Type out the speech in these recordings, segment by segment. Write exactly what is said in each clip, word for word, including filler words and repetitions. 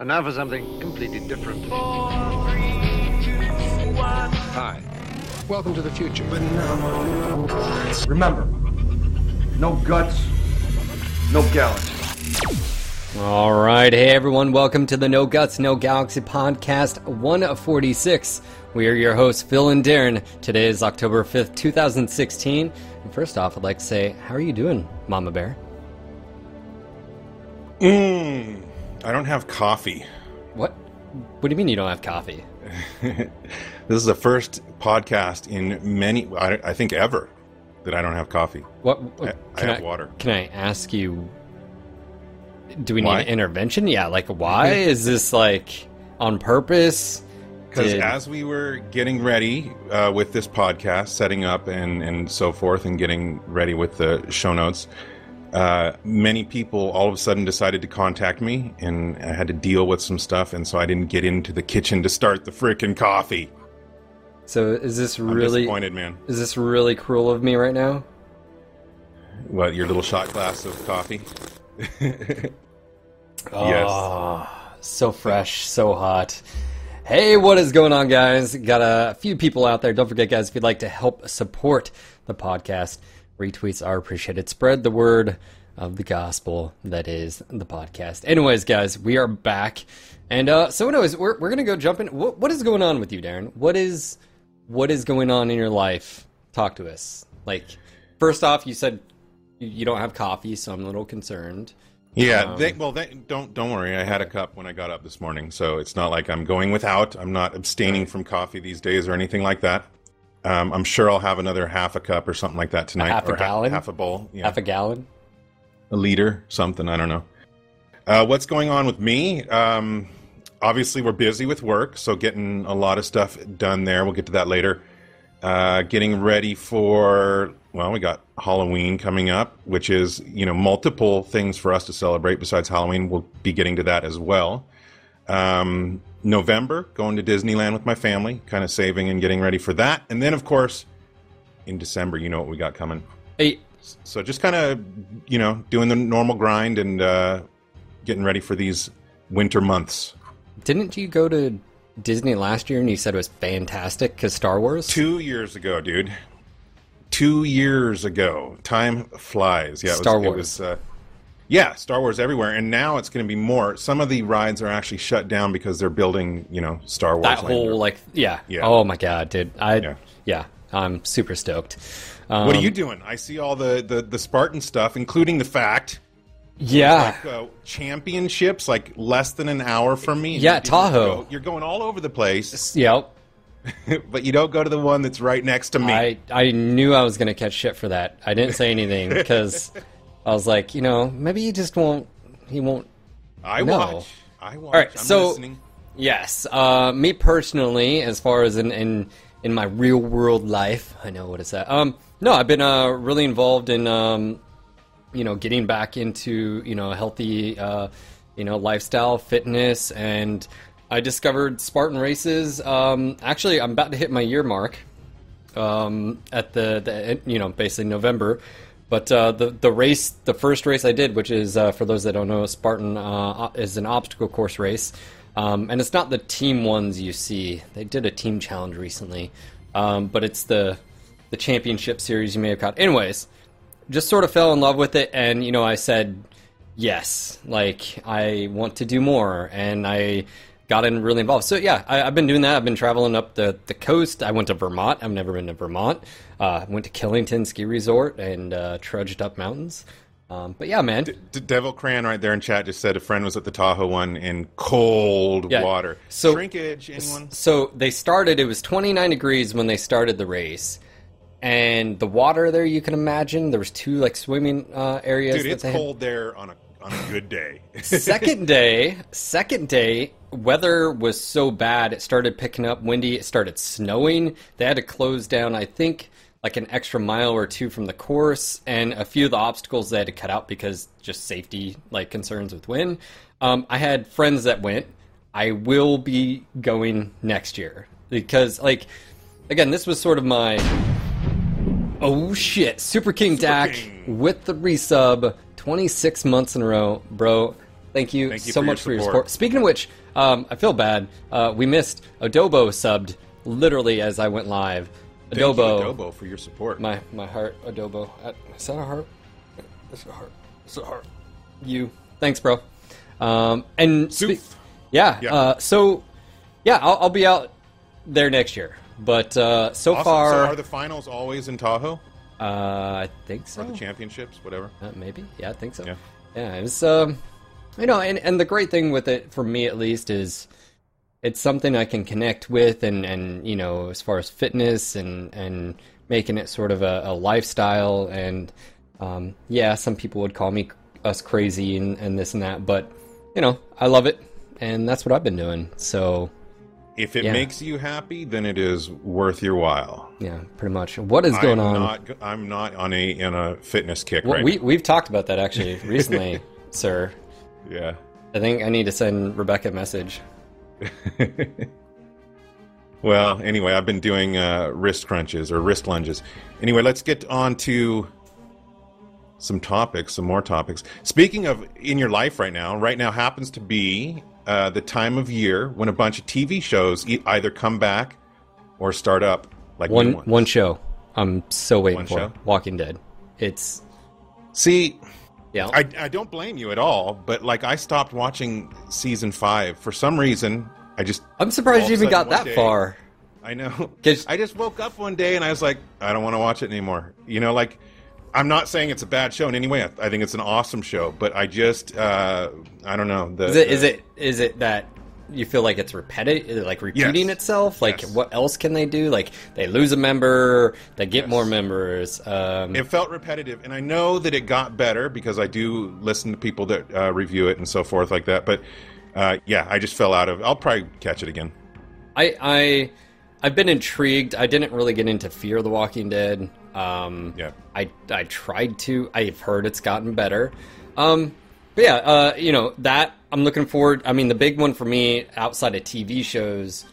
And now for something completely different. Four, three, two, one. Hi. Welcome to the future. But no guts. Remember, no guts, no galaxy. All right. Hey, everyone. Welcome to the No Guts, No Galaxy podcast one forty-six. We are your hosts, Phil and Darren. Today is October fifth, two thousand sixteen. And first off, I'd like to say, how are you doing, Mama Bear? Mmm. I don't have coffee. What? What do you mean you don't have coffee? This is the first podcast in many, I, I think ever, that I don't have coffee. What? I, I have I, water. Can I ask you, do we why? need an intervention? Yeah, like why? Is this like on purpose? Because Did... as we were getting ready uh, with this podcast, setting up and, and so forth, and getting ready with the show notes, Uh, many people all of a sudden decided to contact me, and I had to deal with some stuff, and so I didn't get into the kitchen to start the frickin' coffee. So is this really... I'm disappointed, man. Is this really cruel of me right now? What, your little shot glass of coffee? Yes. Oh, so fresh, so hot. Hey, what is going on, guys? Got a few people out there. Don't forget, guys, if you'd like to help support the podcast, retweets are appreciated. Spread the word of the gospel that is the podcast. Anyways, guys, we are back. And uh, so anyways, we're, we're going to go jump in. What, what is going on with you, Darren? What is what is going on in your life? Talk to us. Like, first off, you said you don't have coffee, so I'm a little concerned. Yeah, um, they, well, they, don't don't worry. I had a cup when I got up this morning, so it's not like I'm going without. I'm not abstaining from coffee these days or anything like that. Um, I'm sure I'll have another half a cup or something like that tonight. A half a or gallon? Ha- half a bowl. Yeah. Half a gallon? A liter, something. I don't know. Uh, what's going on with me? Um, obviously, we're busy with work, so getting a lot of stuff done there. We'll get to that later. Uh, getting ready for, well, we got Halloween coming up, which is, you know, multiple things for us to celebrate besides Halloween. We'll be getting to that as well. Um, November, going to Disneyland with my family, kind of saving and getting ready for that. And then, of course, in December, you know what we got coming. Hey. So just kind of, you know, doing the normal grind and uh, getting ready for these winter months. Didn't you go to Disney last year and you said it was fantastic because Star Wars? Two years ago, dude. Two years ago. Time flies. Yeah, it Star was, Wars. It was, uh, Yeah, Star Wars everywhere, and now it's going to be more. Some of the rides are actually shut down because they're building, you know, Star Wars. That whole, like, yeah. yeah. Oh, my God, dude. I, yeah. yeah, I'm super stoked. Um, what are you doing? I see all the, the, the Spartan stuff, including the fact. Yeah. Like, uh, championships, like, less than an hour from me. Yeah, you, Tahoe. You go, you're going all over the place. Yep. But you don't go to the one that's right next to me. I, I knew I was going to catch shit for that. I didn't say anything because... I was like, you know, maybe he just won't, he won't I know. watch. I watch. All right, I'm so, listening. Yes, uh, me personally, as far as in, in in my real world life, I know what it's at. Um, no, I've been uh, really involved in, um, you know, getting back into, you know, healthy, uh, you know, lifestyle, fitness, and I discovered Spartan races. Um, actually, I'm about to hit my year mark um, at the, the, you know, basically November. But uh, the the race, the first race I did, which is, uh, for those that don't know, Spartan uh, is an obstacle course race. Um, and it's not the team ones you see. They did a team challenge recently. Um, but it's the the championship series you may have caught. Anyways, just sort of fell in love with it. And, you know, I said, yes, like, I want to do more. And I got in really involved. So, yeah, I, I've been doing that. I've been traveling up the, the coast. I went to Vermont. I've never been to Vermont. Uh, went to Killington Ski Resort and uh, trudged up mountains. Um, but, yeah, man. D- D- Devil Cran right there in chat just said a friend was at the Tahoe one in cold yeah. water. So, shrinkage, anyone? So they started, it was twenty-nine degrees when they started the race. And the water there, you can imagine, there was two, like, swimming uh, areas. Dude, that it's they cold had. there on a on a good day. second day, second day, weather was so bad, it started picking up windy, it started snowing. They had to close down, I think, like an extra mile or two from the course, and a few of the obstacles they had to cut out because just safety, like, concerns with wind. Um, I had friends that went. I will be going next year because, like, again, this was sort of my... Oh, shit. Super King Super Dak King. With the resub... twenty-six months in a row, bro. Thank you, Thank you so for much your for your support. Speaking of which, um, I feel bad. Uh, we missed Adobo subbed literally as I went live. Adobo, Thank you, Adobo, for your support. My my heart, Adobo. Is that a heart? It's a heart. It's a heart. You. Thanks, bro. Um, and spe- yeah. yeah. Uh, so yeah, I'll, I'll be out there next year. But uh, so awesome. far, so are the finals always in Tahoe? Uh, I think so. Or the championships, whatever. Uh, maybe. Yeah, I think so. Yeah. Yeah. It was. Um, you know, and, and the great thing with it, for me at least, is it's something I can connect with, and, and you know, as far as fitness and, and making it sort of a, a lifestyle. And um, yeah, some people would call me us crazy and, and this and that, but you know, I love it, and that's what I've been doing. So if it yeah. makes you happy, then it is worth your while. Yeah, pretty much. What is going I'm on? Not, I'm not on a in a fitness kick well, right we, now. We've talked about that actually recently, sir. Yeah. I think I need to send Rebecca a message. Well, anyway, I've been doing uh, wrist crunches or wrist lunges. Anyway, let's get on to some topics, some more topics. Speaking of in your life right now, right now happens to be uh, the time of year when a bunch of T V shows either come back or start up. Like One, one show. I'm so waiting one for show? Walking Dead. It's... See... Yeah. I, I don't blame you at all, but like I stopped watching season five for some reason. I just I'm surprised you even got that day, far. I know. I just woke up one day and I was like, I don't want to watch it anymore. You know, like I'm not saying it's a bad show in any way. I, I think it's an awesome show, but I just uh, I don't know. The, is, it, the, is it is it that you feel like it's repetitive, like repeating yes. itself? Like yes. what else can they do? Like they lose a member, they get yes. more members. Um, it felt repetitive, and I know that it got better because I do listen to people that uh, review it and so forth like that. But uh, yeah, I just fell out of. I'll probably catch it again. I, I I've been intrigued. I didn't really get into Fear the Walking Dead. Um, yeah, I I tried to. I've heard it's gotten better. Um, but yeah, uh, you know that. I'm looking forward... I mean, the big one for me, outside of T V shows,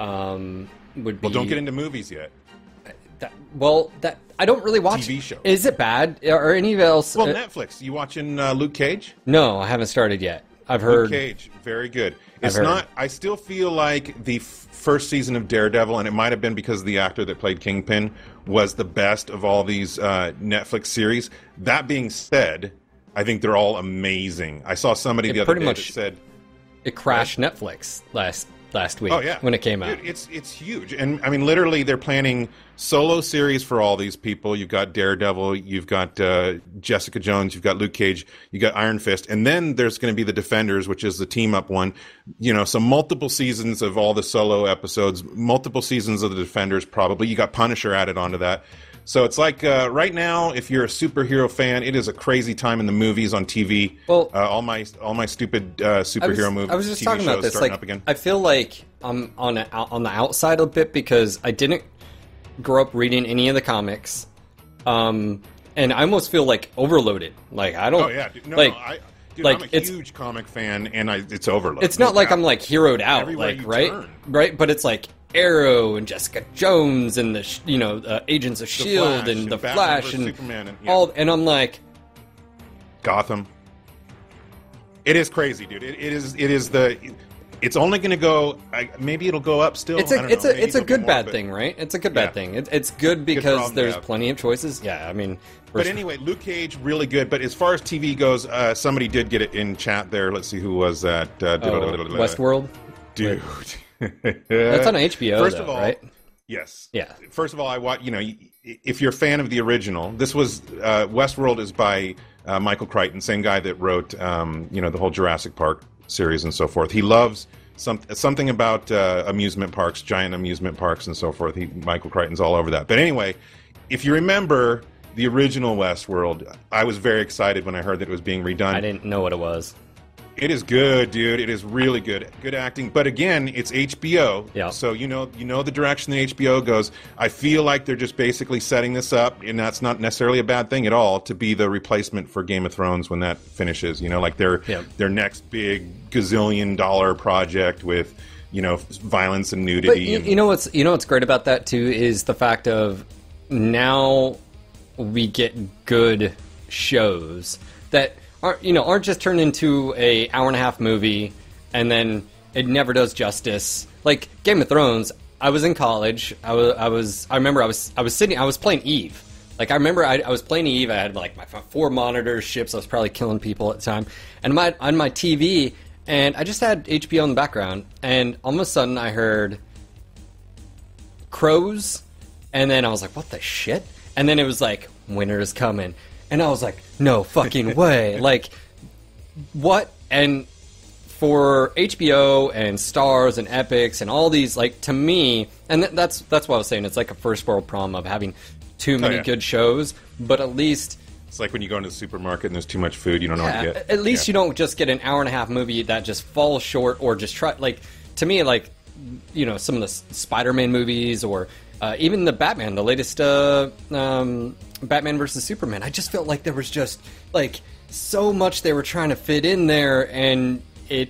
um, would be... Well, don't get into movies yet. That, well, that I don't really watch... T V shows. Is it bad? Or any else... Well, uh, Netflix. You watching uh, Luke Cage? No, I haven't started yet. I've heard... Luke Cage. Very good. It's not... I still feel like the f- first season of Daredevil, and it might have been because the actor that played Kingpin was the best of all these uh, Netflix series. That being said... I think they're all amazing. I saw somebody it the other day much, that said... It crashed what? Netflix last last week oh, yeah. when it came out. Dude, it's it's huge. And, I mean, literally, they're planning solo series for all these people. You've got Daredevil. You've got uh, Jessica Jones. You've got Luke Cage. You've got Iron Fist. And then there's going to be the Defenders, which is the team-up one. You know, so multiple seasons of all the solo episodes, multiple seasons of the Defenders probably. You got Punisher added onto that. So it's like uh, right now, if you're a superhero fan, it is a crazy time in the movies on T V. Well, uh, all my all my stupid uh, superhero movies. I was just T V talking about this. Like, up again. I feel like I'm on a, on the outside a bit because I didn't grow up reading any of the comics, um, and I almost feel like overloaded. Like I don't. Oh yeah, dude, no, like, no, I, dude, like I'm a huge comic fan, and I, it's overloaded. It's not no like doubt. I'm like heroed out, Everywhere like right, turn. right, but it's like. Arrow and Jessica Jones and the you know uh, Agents of Shield and the Flash and, and, Superman and yeah. all and I'm like Gotham. It is crazy, dude. It, it is it is the it's only going to go. I, maybe it'll go up still. It's a I don't it's know. a maybe it's a good more, bad but, thing, right? It's a good yeah. bad thing. It, it's good because good there's plenty of choices. Yeah, I mean. But anyway, Luke Cage really good. But as far as T V goes, uh, somebody did get it in chat there. Let's see who was that. Uh, oh, Westworld, dude. Wait. That's on H B O, First though, of all, right? Yes. Yeah. First of all, I watch. You know, if you're a fan of the original, this was uh, Westworld is by uh, Michael Crichton, same guy that wrote, um, you know, the whole Jurassic Park series and so forth. He loves some, something about uh, amusement parks, giant amusement parks, and so forth. He, Michael Crichton's all over that. But anyway, if you remember the original Westworld, I was very excited when I heard that it was being redone. I didn't know what it was. It is good, dude. It is really good. Good acting. But again, it's H B O. Yeah. So you know you know the direction the H B O goes. I feel like they're just basically setting this up, and that's not necessarily a bad thing at all, to be the replacement for Game of Thrones when that finishes. You know, like their yeah. their next big gazillion dollar project with, you know, violence and nudity. But you, and, you know what's you know what's great about that too is the fact of now we get good shows that aren't, you know, aren't just turned into a hour and a half movie, and then it never does justice. Like Game of Thrones, I was in college. I was, I was, I remember I was, I was sitting, I was playing Eve. Like I remember I, I was playing Eve. I had like my four monitors, ships. I was probably killing people at the time, and my on my T V, and I just had H B O in the background, and all of a sudden I heard crows, and then I was like, what the shit? And then it was like, winter is coming. And I was like, no fucking way. Like, what? And for H B O and Stars and Epics and all these, like, to me, and th that's that's what I was saying, it's like a first world problem of having too many oh, yeah. good shows, but at least... It's like when you go into the supermarket and there's too much food, you don't know yeah, what to get. At least yeah. you don't just get an hour and a half movie that just falls short or just try... Like, to me, like, you know, some of the Spider-Man movies or... Uh, even the Batman, the latest uh, um, Batman versus Superman, I just felt like there was just like so much they were trying to fit in there, and it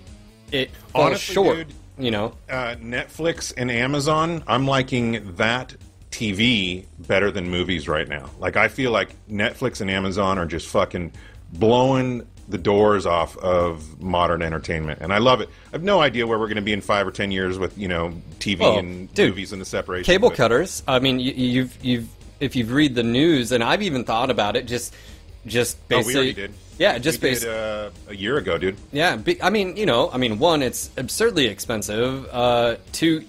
it falls short. Dude, you know, uh, Netflix and Amazon. I'm liking that T V better than movies right now. Like I feel like Netflix and Amazon are just fucking blowing the doors off of modern entertainment, and I love it. I have no idea where we're going to be in five or ten years with, you know, T V well, and dude, movies and the separation. Cable with. cutters. I mean, you, you've you've if you've read the news, and I've even thought about it. Just just basically, oh, we already did. Yeah, we, just we basically did, uh, a year ago, dude. Yeah, be, I mean, you know, I mean, one, it's absurdly expensive. Uh, two,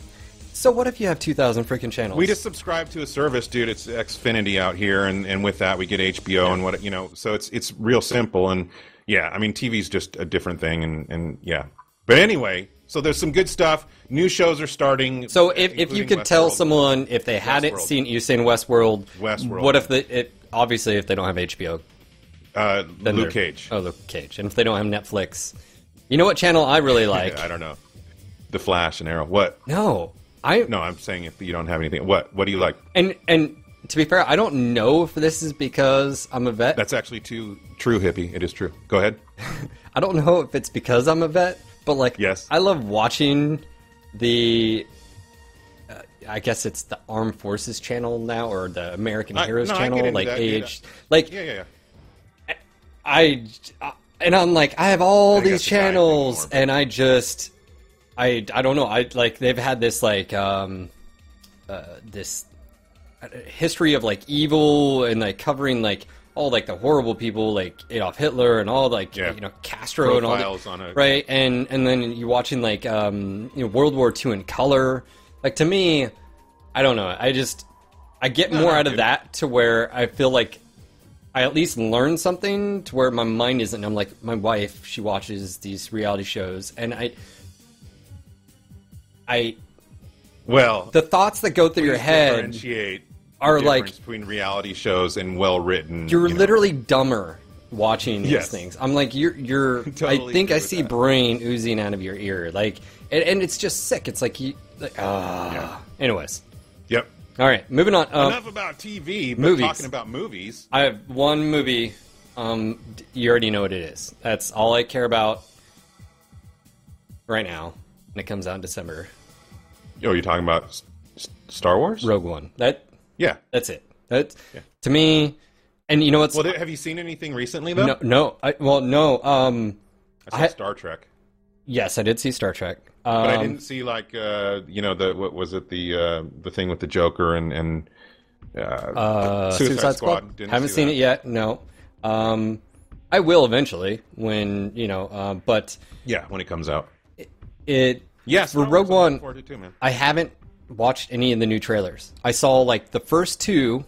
so what if you have two thousand freaking channels? We just subscribe to a service, dude. It's Xfinity out here, and and with that we get H B O yeah. and what you know. So it's it's real simple and. Yeah, I mean, T V's just a different thing, and, and yeah. But anyway, so there's some good stuff. New shows are starting. So if, if you could West tell World. someone if they hadn't Westworld. seen you seen Westworld, Westworld. what if the it, obviously if they don't have H B O, uh, then Luke Cage. Oh, Luke Cage, and if they don't have Netflix, you know what channel I really like? Yeah, I don't know, The Flash and Arrow. What? No, I no, I'm saying if you don't have anything, what what do you like? And and. To be fair, I don't know if this is because I'm a vet. That's actually too true, hippie. It is true. Go ahead. I don't know if it's because I'm a vet, but like, yes. I love watching the. Uh, I guess it's the Armed Forces channel now, or the American I, Heroes no, channel, like A H. Like, yeah, yeah, yeah. I, I and I'm like, I have all I these channels, and I just, I, I don't know. I like they've had this like, um, uh, this. history of like evil and like covering like all like the horrible people like Adolf Hitler and all like yeah. you know Castro Profiles and all that, right and and then you're watching like um you know World War Two in color. Like to me, I don't know, I just I get no, more out of dude. that to where I feel like I at least learn something to where my mind isn't. I'm like my wife, she watches these reality shows and I I well the thoughts that go through your head are like between reality shows and well written. You're you know. literally dumber watching these yes. things. I'm like you're you're totally I think I see that. brain oozing out of your ear. Like and, and it's just sick. It's like you like, uh, yeah. anyways. Yep. All right, moving on. Um, Enough about T V, but movies. Talking about movies. I have one movie um you already know what it is. That's all I care about right now. And it comes out in December. Oh, you're talking about S Star Wars? Rogue One. That Yeah, that's it. That's yeah. to me, and you know what's. Well, there, have you seen anything recently though? No, no. I, well, no. Um, I saw I, Star Trek. Yes, I did see Star Trek, um, but I didn't see like uh, you know the what was it the uh, the thing with the Joker and and uh, uh, Suicide, Suicide Squad. Squad? Didn't Haven't see seen that. it yet. No, um, I will eventually when you know. Uh, but yeah, when it comes out, it. it yes, for Rogue One. Too, I haven't. watched any of the new trailers. I saw like the first two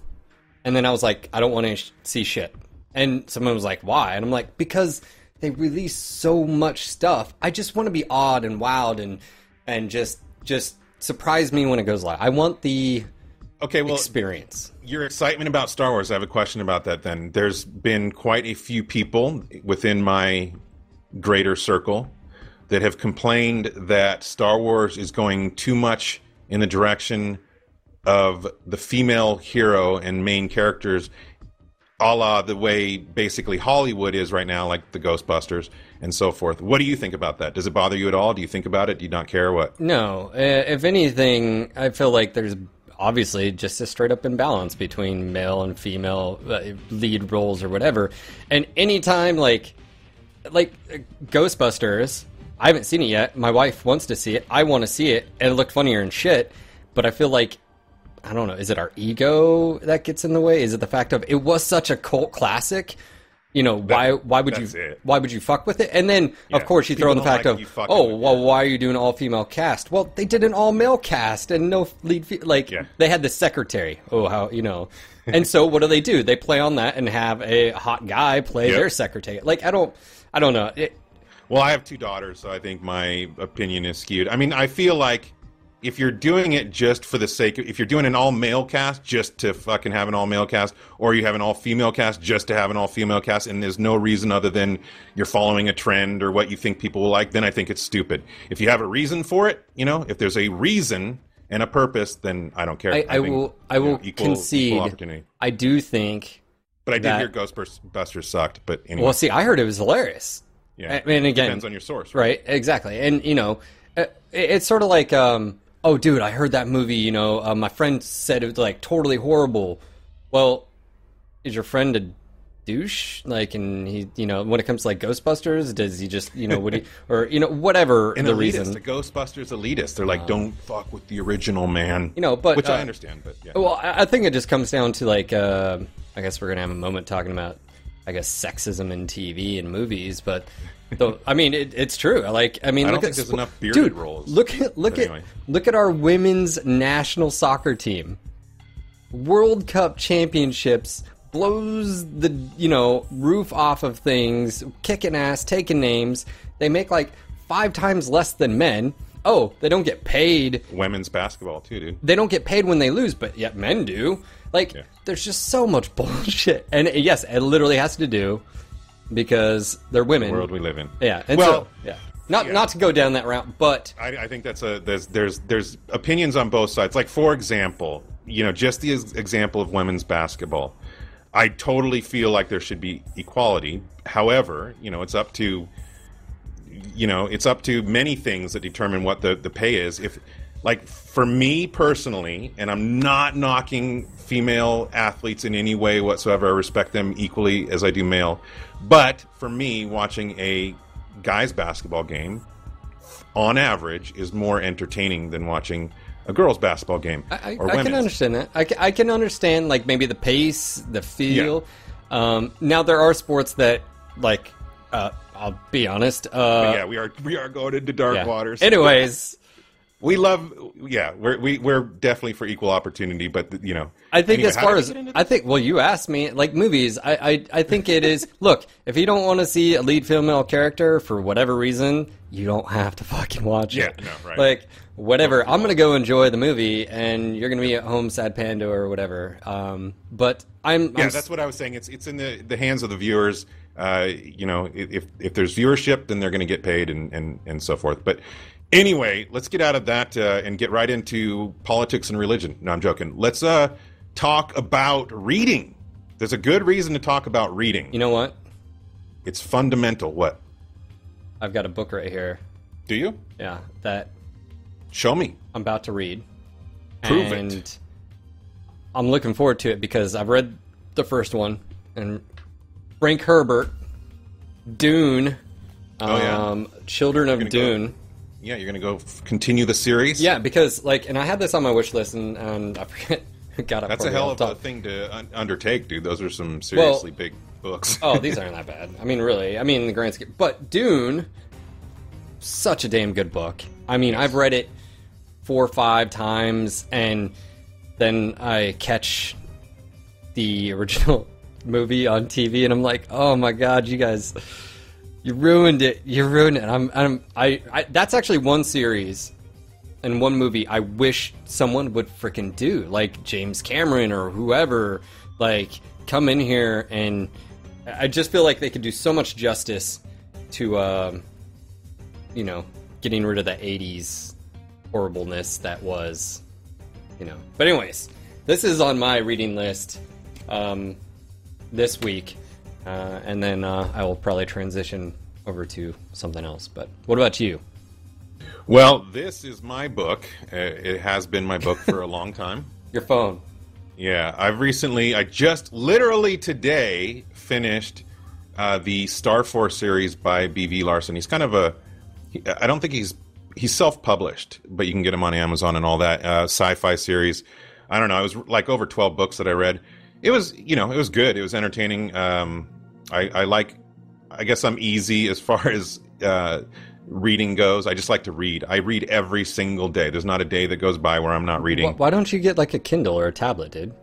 and then I was like, I don't want to sh see shit. And someone was like, why? And I'm like, because they release so much stuff. I just want to be awed and wowed and and just just surprise me when it goes live. I want the okay, well, experience. Your excitement about Star Wars, I have a question about that then. There's been quite a few people within my greater circle that have complained that Star Wars is going too much in the direction of the female hero and main characters, a la the way basically Hollywood is right now, like the Ghostbusters and so forth. What do you think about that? Does it bother you at all? Do you think about it? Do you not care what? No. Uh, if anything, I feel like there's obviously just a straight-up imbalance between male and female uh, lead roles or whatever. And anytime, like, like Ghostbusters, I haven't seen it yet. My wife wants to see it. I want to see it, and it looked funnier and shit. But I feel like, I don't know, is it our ego that gets in the way? Is it the fact of it was such a cult classic? You know, that, why why would you it. why would you fuck with it? And then, yeah, of course, you throw in the fact like of, oh, well, it. why are you doing an all-female cast? Well, they did an all-male cast and no lead fe- Like, yeah. they had the secretary. Oh, how, you know. And so what do they do? They play on that and have a hot guy play yep. their secretary. Like, I don't, I don't know. It, well, I have two daughters, so I think my opinion is skewed. I mean, I feel like if you're doing it just for the sake of, if you're doing an all-male cast just to fucking have an all-male cast, or you have an all-female cast just to have an all-female cast, and there's no reason other than you're following a trend or what you think people will like, then I think it's stupid. If you have a reason for it, you know, if there's a reason and a purpose, then I don't care. I, I, I think, will, I will you know, equal, concede. Equal opportunity. I do think, but I did that... hear Ghostbusters sucked. But anyway. Well, see, I heard it was hilarious. Yeah, I mean, again, depends on your source, right? right? Exactly, and you know, it, it's sort of like. Um, Oh, dude, I heard that movie, you know, uh, my friend said it was, like, totally horrible. Well, is your friend a douche? Like, and he, you know, when it comes to, like, Ghostbusters, does he just, you know, would he, or, you know, whatever An the elitist, reason. The Ghostbusters elitist. They're like, um, don't fuck with the original, man. You know, but... Which uh, I understand, but, yeah. Well, I think it just comes down to, like, uh, I guess we're going to have a moment talking about, I guess, sexism in T V and movies, but... So, I mean, it, it's true. Like, I mean, I look don't at think there's sp- enough bearded dude, roles. Look at look anyway. at look at our women's national soccer team. World Cup championships blows the you know roof off of things, kicking ass, taking names. They make like five times less than men. Oh, they don't get paid. Women's basketball too, dude. They don't get paid when they lose, but yet men do. Like, yeah. There's just so much bullshit. And yes, it literally has to do. Because they're women. The world we live in. Yeah. And well, so, yeah. Not yeah. not to go down that route, but I, I think that's a there's there's there's opinions on both sides. Like for example, you know, just the example of women's basketball. I totally feel like there should be equality. However, you know, it's up to you know, it's up to many things that determine what the, the pay is. If like for me personally, and I'm not knocking female athletes in any way whatsoever. I respect them equally as I do male. But for me, watching a guy's basketball game, on average, is more entertaining than watching a girl's basketball game. I, or I, I can understand that. I can, I can understand, like, maybe the pace, the feel. Yeah. Um, now, there are sports that, like, uh, I'll be honest. Uh, yeah, we are we are going into dark yeah. waters. Anyways... We love, yeah. We're we, we're definitely for equal opportunity, but you know. I think anyway, as far as I think, well, you asked me like movies. I I, I think it is. Look, if you don't want to see a lead female character for whatever reason, you don't have to fucking watch yeah, it. Yeah, no, right. Like whatever. I'm gonna go enjoy the movie, and you're gonna be at home, sad panda or whatever. Um, but I'm yeah. I'm, that's what I was saying. It's it's in the, the hands of the viewers. Uh, you know, if if there's viewership, then they're gonna get paid and and, and so forth. But. Anyway, let's get out of that uh, and get right into politics and religion. No, I'm joking. Let's uh, talk about reading. There's a good reason to talk about reading. You know what? It's fundamental. What? I've got a book right here. Do you? Yeah. That. Show me. I'm about to read. Prove and it. I'm looking forward to it because I've read the first one. And Frank Herbert, Dune, oh, um, yeah. Children of Dune. Go. Yeah, you're going to go f- continue the series? Yeah, because, like, and I had this on my wish list, and, and I forget. God, I That's a hell of a thing to un- undertake, dude. Those are some seriously well, big books. Oh, these aren't that bad. I mean, really. I mean, the grand scheme. But Dune, such a damn good book. I mean, yes. I've read it four or five times, and then I catch the original movie on T V, and I'm like, oh, my God, you guys... You ruined it. You ruined it. I'm. I'm. I, I. That's actually one series, and one movie. I wish someone would freaking do like James Cameron or whoever. Like, come in here and I just feel like they could do so much justice to, um, you know, getting rid of the eighties horribleness that was, you know. But anyways, this is on my reading list, um, this week. Uh, and then uh, I will probably transition over to something else. But what about you? Well, this is my book. Uh, it has been my book for a long time. Your phone. Yeah. I've recently, I just literally today finished uh, the Star Force series by B V Larson. He's kind of a, I don't think he's, he's self-published, but you can get him on Amazon and all that, uh, sci-fi series. I don't know. It was like over twelve books that I read. It was, you know, it was good. It was entertaining. Um, I, I like, I guess I'm easy as far as uh, reading goes. I just like to read. I read every single day. There's not a day that goes by where I'm not reading. Why don't you get like a Kindle or a tablet, dude?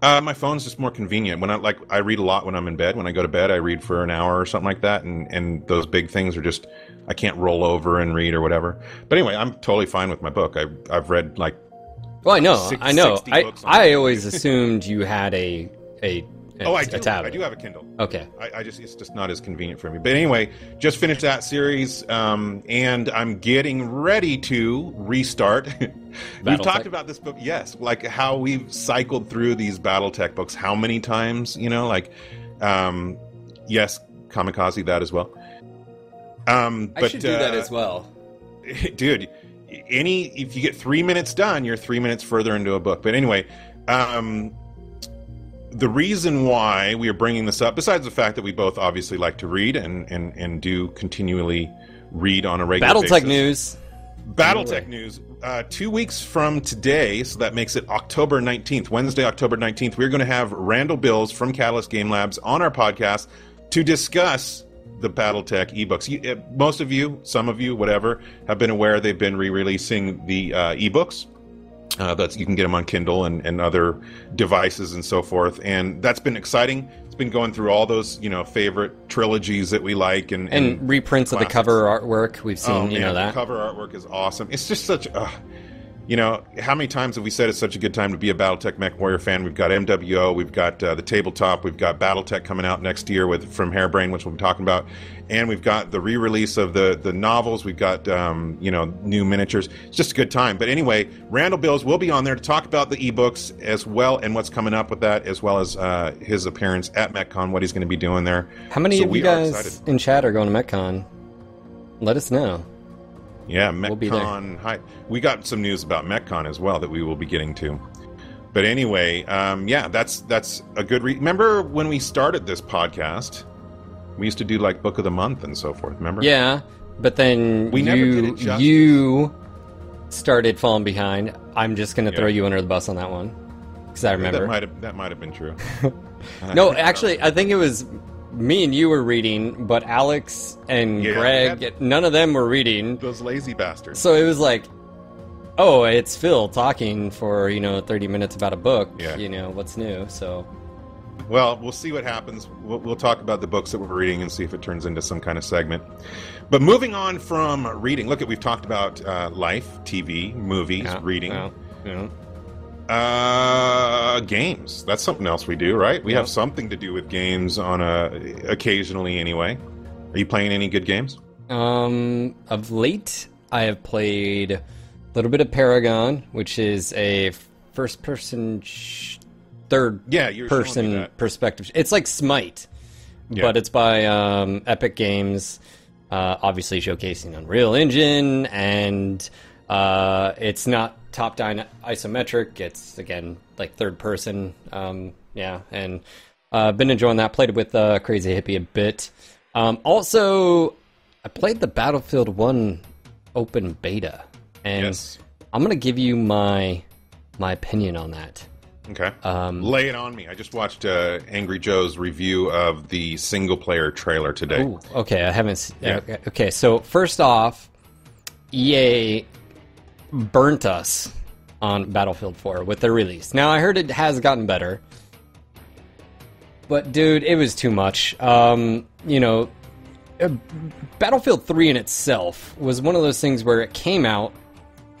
Uh, my phone's just more convenient. When I like, I read a lot when I'm in bed. When I go to bed, I read for an hour or something like that. And, and those big things are just, I can't roll over and read or whatever. But anyway, I'm totally fine with my book. I, I've read like, well, I know, six, I know. I I always assumed you had a a, a oh, I do. A tablet. I do have a Kindle. Okay, I, I just it's just not as convenient for me. But anyway, just finished that series, um, and I'm getting ready to restart. We've talked about this book, yes, like how we've cycled through these BattleTech books. How many times, you know? Like, um, yes, Kamikaze, that as well. Um, but, I should do uh, that as well, dude. Any, if you get three minutes done, you're three minutes further into a book. But anyway, um, the reason why we are bringing this up, besides the fact that we both obviously like to read and, and, and do continually read on a regular basis. BattleTech news. BattleTech news. Uh, two weeks from today, so that makes it October nineteenth, Wednesday, October nineteenth, we're going to have Randall Bills from Catalyst Game Labs on our podcast to discuss the BattleTech ebooks. You, uh, most of you, some of you, whatever, have been aware they've been re-releasing the uh, ebooks. Uh, that's you can get them on Kindle and, and other devices and so forth. And that's been exciting. It's been going through all those, you know, favorite trilogies that we like and, and, and reprints classics. Of the cover artwork. We've seen, oh, you man, know that the cover artwork is awesome. It's just such. Uh, You know, how many times have we said it's such a good time to be a BattleTech MechWarrior fan? We've got M W O, we've got uh, the tabletop, we've got BattleTech coming out next year with from Harebrain, which we'll be talking about, and we've got the re-release of the the novels. We've got um, you know, new miniatures. It's just a good time. But anyway, Randall Bills will be on there to talk about the ebooks as well and what's coming up with that, as well as uh, his appearance at MechCon, what he's going to be doing there. How many so of you guys in chat are going to MechCon? Let us know. Yeah, MechCon. We'll we got some news about MechCon as well that we will be getting to. But anyway, um, yeah, that's that's a good... Re- remember when we started this podcast, we used to do like Book of the Month and so forth, remember? Yeah, but then we you, never did it justice. You started falling behind. I'm just going to yeah. throw you under the bus on that one, because I remember. Yeah, that might have that might have been true. No, I actually, I think it was... Me and you were reading, but Alex and yeah, Greg, had, none of them were reading. Those lazy bastards. So it was like, oh, it's Phil talking for, you know, thirty minutes about a book. Yeah. You know, what's new? So, well, we'll see what happens. We'll, we'll talk about the books that we're reading and see if it turns into some kind of segment. But moving on from reading, look, at we've talked about uh, life, T V, movies, yeah, reading. Yeah, yeah. Uh, games. That's something else we do, right? We yeah. have something to do with games on a occasionally, anyway. Are you playing any good games? Um, of late, I have played a little bit of Paragon, which is a first-person, sh- third-person yeah, perspective. It's like Smite, yeah. but it's by um, Epic Games, uh, obviously showcasing Unreal Engine, and uh, it's not top-down isometric. It's again like third person, um yeah and uh been enjoying that. Played with uh Crazy Hippie a bit. Um also, I played the Battlefield one open beta, and yes. I'm gonna give you my my opinion on that. Okay. Um lay it on me. I just watched uh Angry Joe's review of the single player trailer today. Ooh, okay. I haven't yeah. okay, okay so first off, E A burnt us on Battlefield four with their release. Now, I heard it has gotten better, but dude, it was too much. Um, you know, Battlefield three in itself was one of those things where it came out,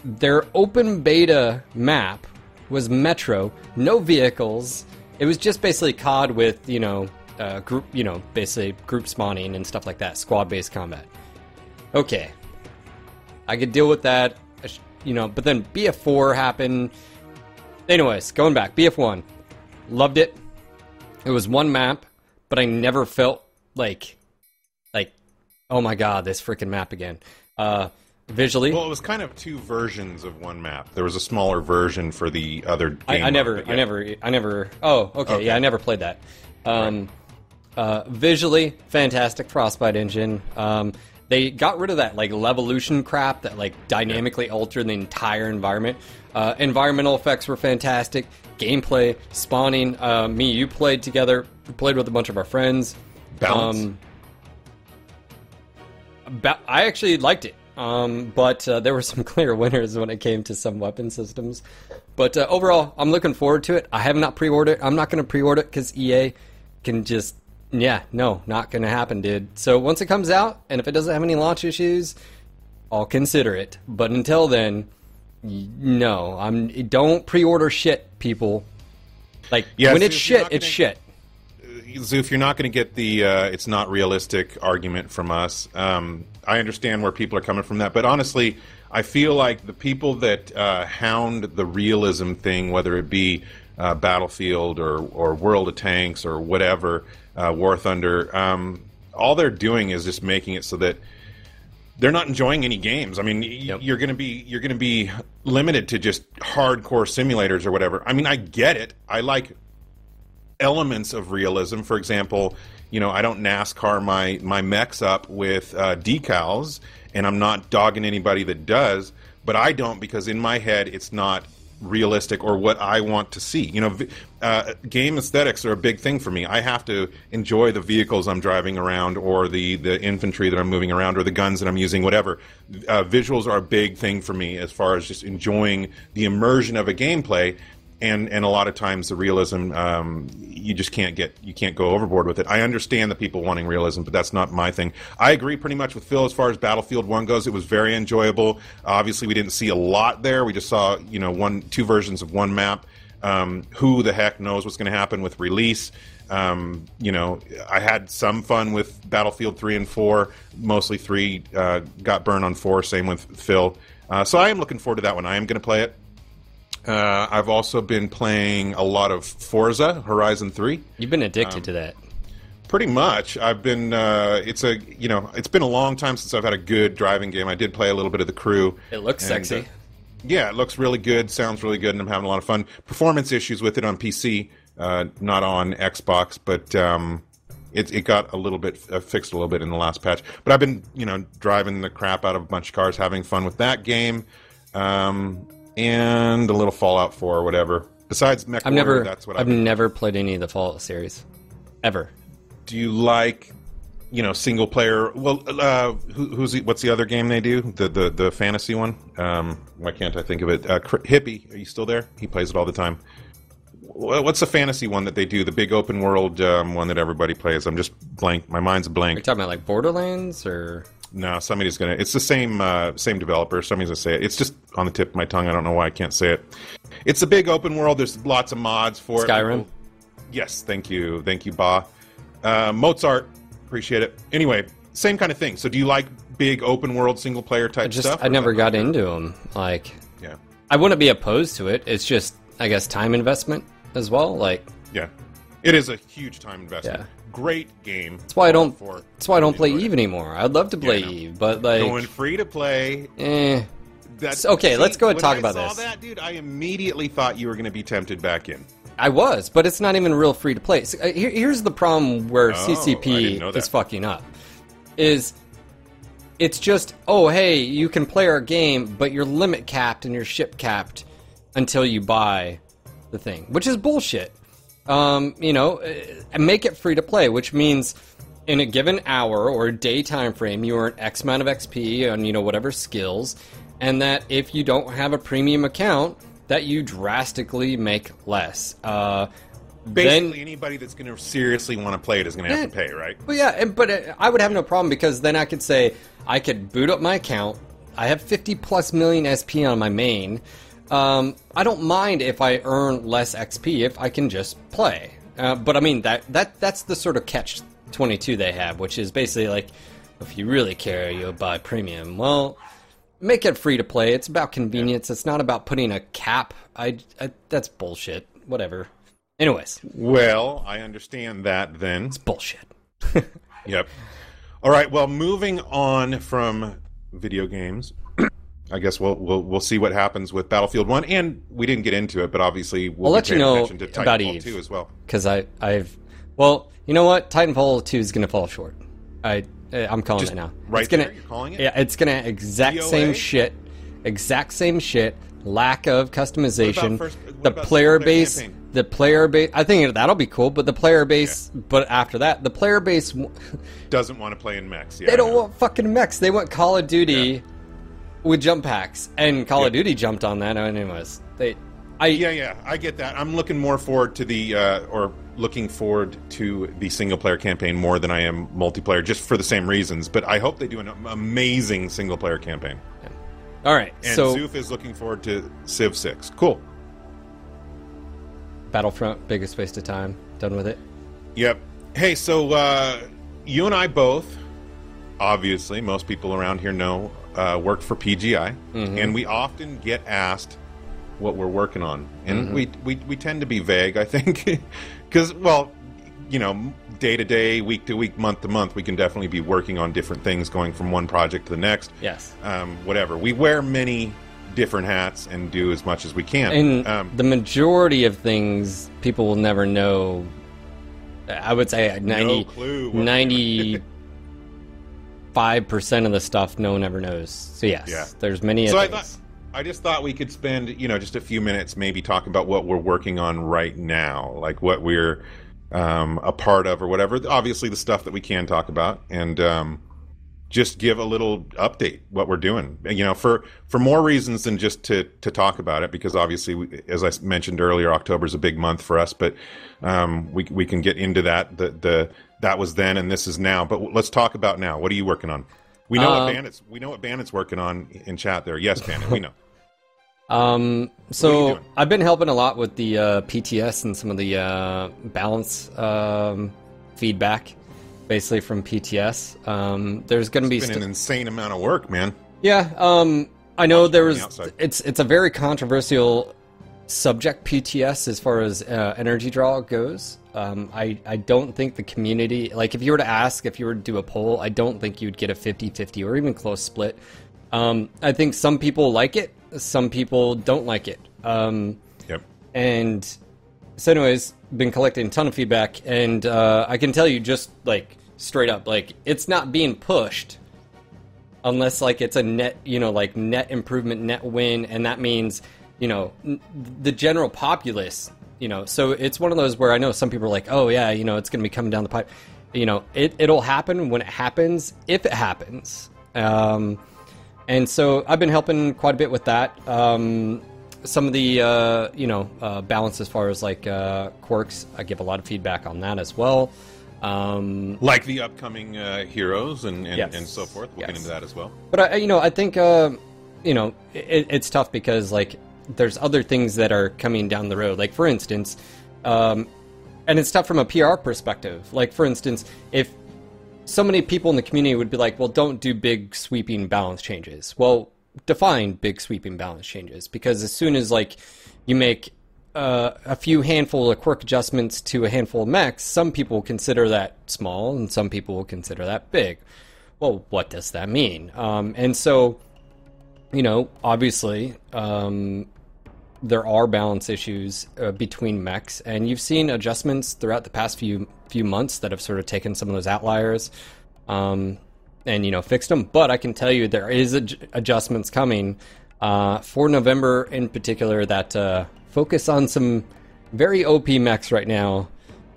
their open beta map was Metro, no vehicles. It was just basically C O D with, you know, uh, group, you know, basically group spawning and stuff like that, squad-based combat. Okay. I could deal with that. You know, but then B F four happened. Anyways, going back, B F one. Loved it. It was one map, but I never felt like, like, oh my god, this freaking map again. Uh, visually. Well, it was kind of two versions of one map. There was a smaller version for the other game. I, I never, map, yeah. I never, I never, oh, okay, okay. yeah, I never played that. Um, right. Uh, visually, fantastic Frostbite engine. Um, they got rid of that like levolution crap that like dynamically altered the entire environment. Uh, environmental effects were fantastic. Gameplay, spawning. Uh, me, you played together. Played with a bunch of our friends. Balance. Um, ba- I actually liked it. Um, but uh, there were some clear winners when it came to some weapon systems. But uh, overall, I'm looking forward to it. I have not pre-ordered. I'm not going to pre-order it because E A can just... Yeah, no, not going to happen, dude. So once it comes out, and if it doesn't have any launch issues, I'll consider it. But until then, no. I'm don't pre-order shit, people. Like, yeah, when so it's shit, gonna... it's shit. So if you're not going to get the uh, it's not realistic argument from us, um, I understand where people are coming from that. But honestly, I feel like the people that uh, hound the realism thing, whether it be uh, Battlefield or, or World of Tanks or whatever, uh, War Thunder, um, all they're doing is just making it so that they're not enjoying any games. I mean, yep. you're going to be you're going to be limited to just hardcore simulators or whatever. I mean, I get it. I like elements of realism. For example, you know, I don't NASCAR my, my mechs up with uh, decals, and I'm not dogging anybody that does, but I don't because in my head it's not realistic or what I want to see. You know, uh, game aesthetics are a big thing for me. I have to enjoy the vehicles I'm driving around or the, the infantry that I'm moving around or the guns that I'm using, whatever. Uh, visuals are a big thing for me as far as just enjoying the immersion of a gameplay. And and a lot of times the realism, um, you just can't get, you can't go overboard with it. I understand the people wanting realism, but that's not my thing. I agree pretty much with Phil as far as Battlefield one goes. It was very enjoyable. Obviously, we didn't see a lot there. We just saw, you know, one, two versions of one map. Um, who the heck knows what's going to happen with release? Um, you know, I had some fun with Battlefield three and four. Mostly three uh, got burned on four. Same with Phil. Uh, so I am looking forward to that one. I am going to play it. Uh, I've also been playing a lot of Forza Horizon three. You've been addicted um, to that. Pretty much. I've been. Uh, it's a. You know. It's been a long time since I've had a good driving game. I did play a little bit of The Crew. It looks and, sexy. Uh, yeah, it looks really good. Sounds really good, and I'm having a lot of fun. Performance issues with it on P C, uh, not on Xbox, but um, it, it got a little bit uh, fixed a little bit in the last patch. But I've been, you know, driving the crap out of a bunch of cars, having fun with that game. Um. And a little Fallout four or whatever. Besides MechWarrior, I've never, that's what I've, I've never played any of the Fallout series, ever. Do you like, you know, single player? Well, uh, who, who's the, what's the other game they do? The the, the fantasy one. Um, why can't I think of it? Uh, Hippie, are you still there? He plays it all the time. What's the fantasy one that they do? The big open world um, one that everybody plays. I'm just blank. My mind's blank. Are you talking about like Borderlands or? No, somebody's gonna. It's the same uh, same developer. Somebody's gonna say it. It's just on the tip of my tongue. I don't know why I can't say it. It's a big open world. There's lots of mods for Skyrim. it. Skyrim. Yes, thank you, thank you, Ba. Uh, Mozart, appreciate it. Anyway, same kind of thing. So, do you like big open world single player type I just, stuff? I never got like into them. Like, yeah, I wouldn't be opposed to it. It's just, I guess, time investment as well. Like, yeah, it is a huge time investment. Yeah. Great game. That's why I don't. That's why I don't play Eve anymore. I'd love to play yeah, no. Eve, but like going free to play. Eh. That's okay. See, let's go ahead and talk I about saw this. That, dude, I immediately thought you were going to be tempted back in. I was, but it's not even real free to play. So, uh, here, here's the problem where oh, C C P is fucking up. Is it's just oh hey you can play our game, but you're limit capped and your ship capped until you buy the thing, which is bullshit. Um, you know, make it free to play, which means in a given hour or day time frame, you earn X amount of X P on, you know, whatever skills, and that if you don't have a premium account, that you drastically make less. Uh, Basically, then, anybody that's going to seriously want to play it is going to have to pay, right? Well, yeah, but I would have no problem because then I could say I could boot up my account. I have fifty plus million S P on my main. Um, I don't mind if I earn less X P if I can just play. Uh, but I mean, that that that's the sort of catch twenty-two they have, which is basically like, if you really care, you'll buy premium. Well, make it free to play. It's about convenience. Yeah. It's not about putting a cap. I, I that's bullshit. Whatever. Anyways. Well, I understand that then. It's bullshit. Yep. All right. Well, moving on from video games. I guess we'll, we'll we'll see what happens with Battlefield one, and we didn't get into it, but obviously we'll, we'll let you know about Eve too as well. Because I I've Well, you know what? Titanfall two is going to fall short. I, I'm calling Just it now. Right it's gonna, there, you're calling it? Yeah, it's going to exact D O A? Same shit. Exact same shit. Lack of customization. First, the player base... Campaign? The player base, I think that'll be cool, but the player base, yeah. but after that, the player base... W- Doesn't want to play in mechs. Yeah, they don't want fucking mechs. They want Call of Duty yeah. with jump packs, and Call yeah. of Duty jumped on that anyways. They, I, yeah, yeah, I get that. I'm looking more forward to the, uh, or looking forward to the single-player campaign more than I am multiplayer, just for the same reasons, but I hope they do an amazing single-player campaign. Yeah. All right, and so... Zoof is looking forward to Civ six. Cool. Battlefront, biggest waste of time. Done with it. Yep. Hey, so uh, you and I both, obviously, most people around here know, uh, work for P G I, mm-hmm. and we often get asked what we're working on. And mm-hmm. we, we, we tend to be vague, I think, because, well, you know, day to day, week to week, month to month, we can definitely be working on different things, going from one project to the next. Yes. Um, whatever. We wear many... different hats and do as much as we can. And um, the majority of things people will never know. I would say ninety, ninety-five percent of the stuff no one ever knows. So yes, yeah. there's many so of those. I, thought, I just thought we could spend, you know, just a few minutes maybe talking about what we're working on right now, like what we're um, a part of or whatever. Obviously the stuff that we can talk about, and um just give a little update what we're doing, you know, for, for more reasons than just to, to talk about it, because obviously, we, as I mentioned earlier, October is a big month for us, but um, we we can get into that. The the that was then and this is now, but let's talk about now. What are you working on? We know um, what Bandit's we know what Bandit's working on in chat there. Yes, Bandit, we know. Um, so I've been helping a lot with the uh, P T S and some of the uh, balance um, feedback. Basically from P T S. Um, there's going to be been st- an insane amount of work, man. Yeah, um, I know there was. The it's it's a very controversial subject, P T S, as far as uh, energy draw goes. Um, I I don't think the community, like if you were to ask, if you were to do a poll, I don't think you'd get a fifty-fifty or even close split. Um, I think some people like it, some people don't like it. Um, yep. And so, anyways. Been collecting a ton of feedback, and uh, I can tell you just like straight up, like it's not being pushed unless like it's a net, you know, like net improvement, net win, and that means, you know, n- the general populace, you know. So it's one of those where I know some people are like, oh yeah, you know, it's going to be coming down the pipe, you know, it it'll happen when it happens, if it happens. Um, and so I've been helping quite a bit with that. Um, Some of the, uh, you know, uh, balance as far as, like, uh, quirks, I give a lot of feedback on that as well. Um, like the upcoming uh, heroes and, and, yes. and so forth. We'll yes. get into that as well. But, I, you know, I think, uh, you know, it, it's tough because, like, there's other things that are coming down the road. Like, for instance, um, and it's tough from a P R perspective. Like, for instance, if so many people in the community would be like, well, don't do big sweeping balance changes. Well... define big sweeping balance changes, because as soon as like you make uh, a few handful of quirk adjustments to a handful of mechs, some people consider that small and some people will consider that big. Well, what does that mean? Um, and so, you know, obviously um, there are balance issues uh, between mechs, and you've seen adjustments throughout the past few few months that have sort of taken some of those outliers um and, you know, fixed them. But I can tell you there is ad- adjustments coming uh, for November in particular that uh, focus on some very O P mechs right now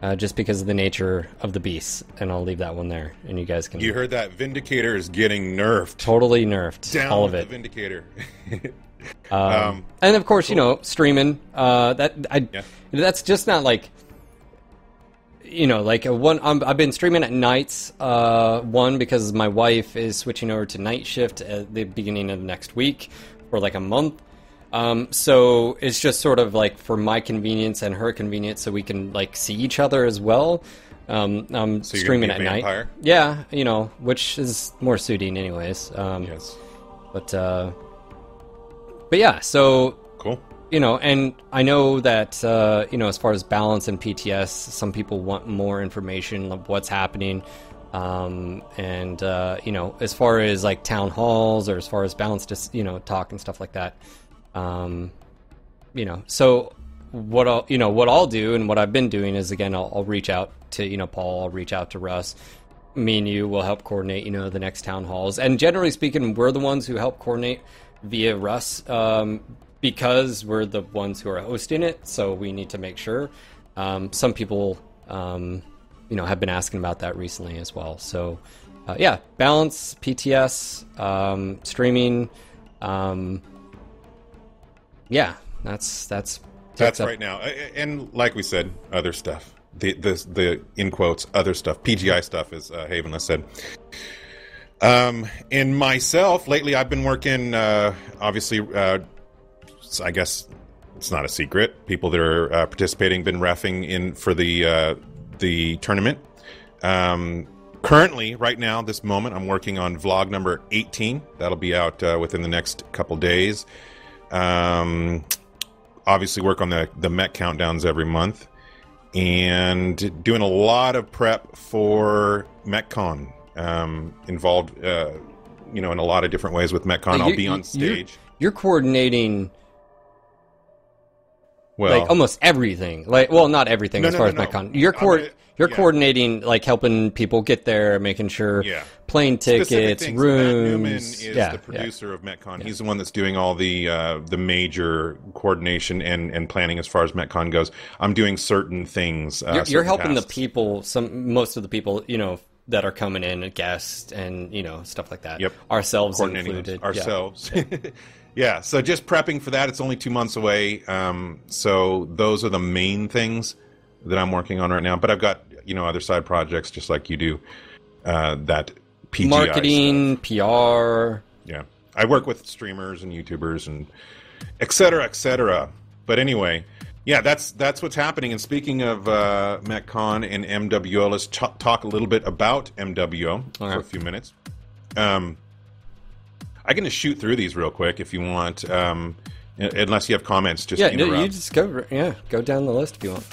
uh, just because of the nature of the beasts. And I'll leave that one there, and you guys can... You heard that. Vindicator is getting nerfed. Totally nerfed. Down all of it. The Vindicator. um, um, and, of course, cool. you know, streaming. Uh, that I, yeah. That's just not like... You know, like a one, I'm, I've been streaming at nights. Uh, one because my wife is switching over to night shift at the beginning of next week, for like a month. Um, so it's just sort of like for my convenience and her convenience, so we can like see each other as well. Um, I'm so streaming at vampire? night. Yeah, you know, which is more suiting, anyways. Um, yes. But uh, but yeah, so cool. You know, and I know that, uh, you know, as far as balance and P T S, some people want more information of what's happening. Um, and, uh, you know, as far as like town halls or as far as balance, just, you know, talk and stuff like that. Um, you know, so what I'll, you know, what I'll do and what I've been doing is, again, I'll, I'll reach out to, you know, Paul, I'll reach out to Russ. Me and you will help coordinate, you know, the next town halls. And generally speaking, we're the ones who help coordinate via Russ, um, because we're the ones who are hosting it. So we need to make sure. Um, some people, um, you know, have been asking about that recently as well. So, uh, yeah, balance, P T S, um, streaming. Um, yeah, that's that's that's right now. And like we said, other stuff. The, the the in quotes other stuff, P G I stuff, as uh, Havenless said. Um, and myself lately, I've been working. Uh, obviously, uh, I guess it's not a secret. People that are uh, participating been reffing in for the uh, the tournament. Um, currently, right now, this moment, I'm working on vlog number eighteen. That'll be out uh, within the next couple days. Um, obviously, work on the the Met countdowns every month. And doing a lot of prep for MechCon, um, involved, uh, you know, in a lot of different ways with MechCon. I'll be on stage. You're, you're coordinating, well, like almost everything. Like, well, not everything no, as no, far no, as no. MechCon. You're co- gonna, you're yeah. coordinating, like helping people get there, making sure yeah. plane tickets, things, rooms. Matt Newman is yeah, the producer yeah. of MechCon. Yeah. He's the one that's doing all the uh, the major coordination and, and planning as far as MechCon goes. I'm doing certain things. Uh, you're certain you're helping tasks. the people. Some most of the people, you know, that are coming in, and guests, and you know, stuff like that. Yep, ourselves included. Ourselves. Yeah. Yeah. Yeah, so just prepping for that. It's only two months away. Um, so those are the main things that I'm working on right now. But I've got, you know, other side projects just like you do. Uh, that P G I marketing, stuff. P R. Yeah, I work with streamers and YouTubers and et cetera, et cetera. But anyway, yeah, that's that's what's happening. And speaking of uh, MechCon and M W O, let's t- talk a little bit about M W O All right. for a few minutes. Um. I can just shoot through these real quick if you want, um, unless you have comments. Just yeah, interrupt. You just go yeah, go down the list if you want.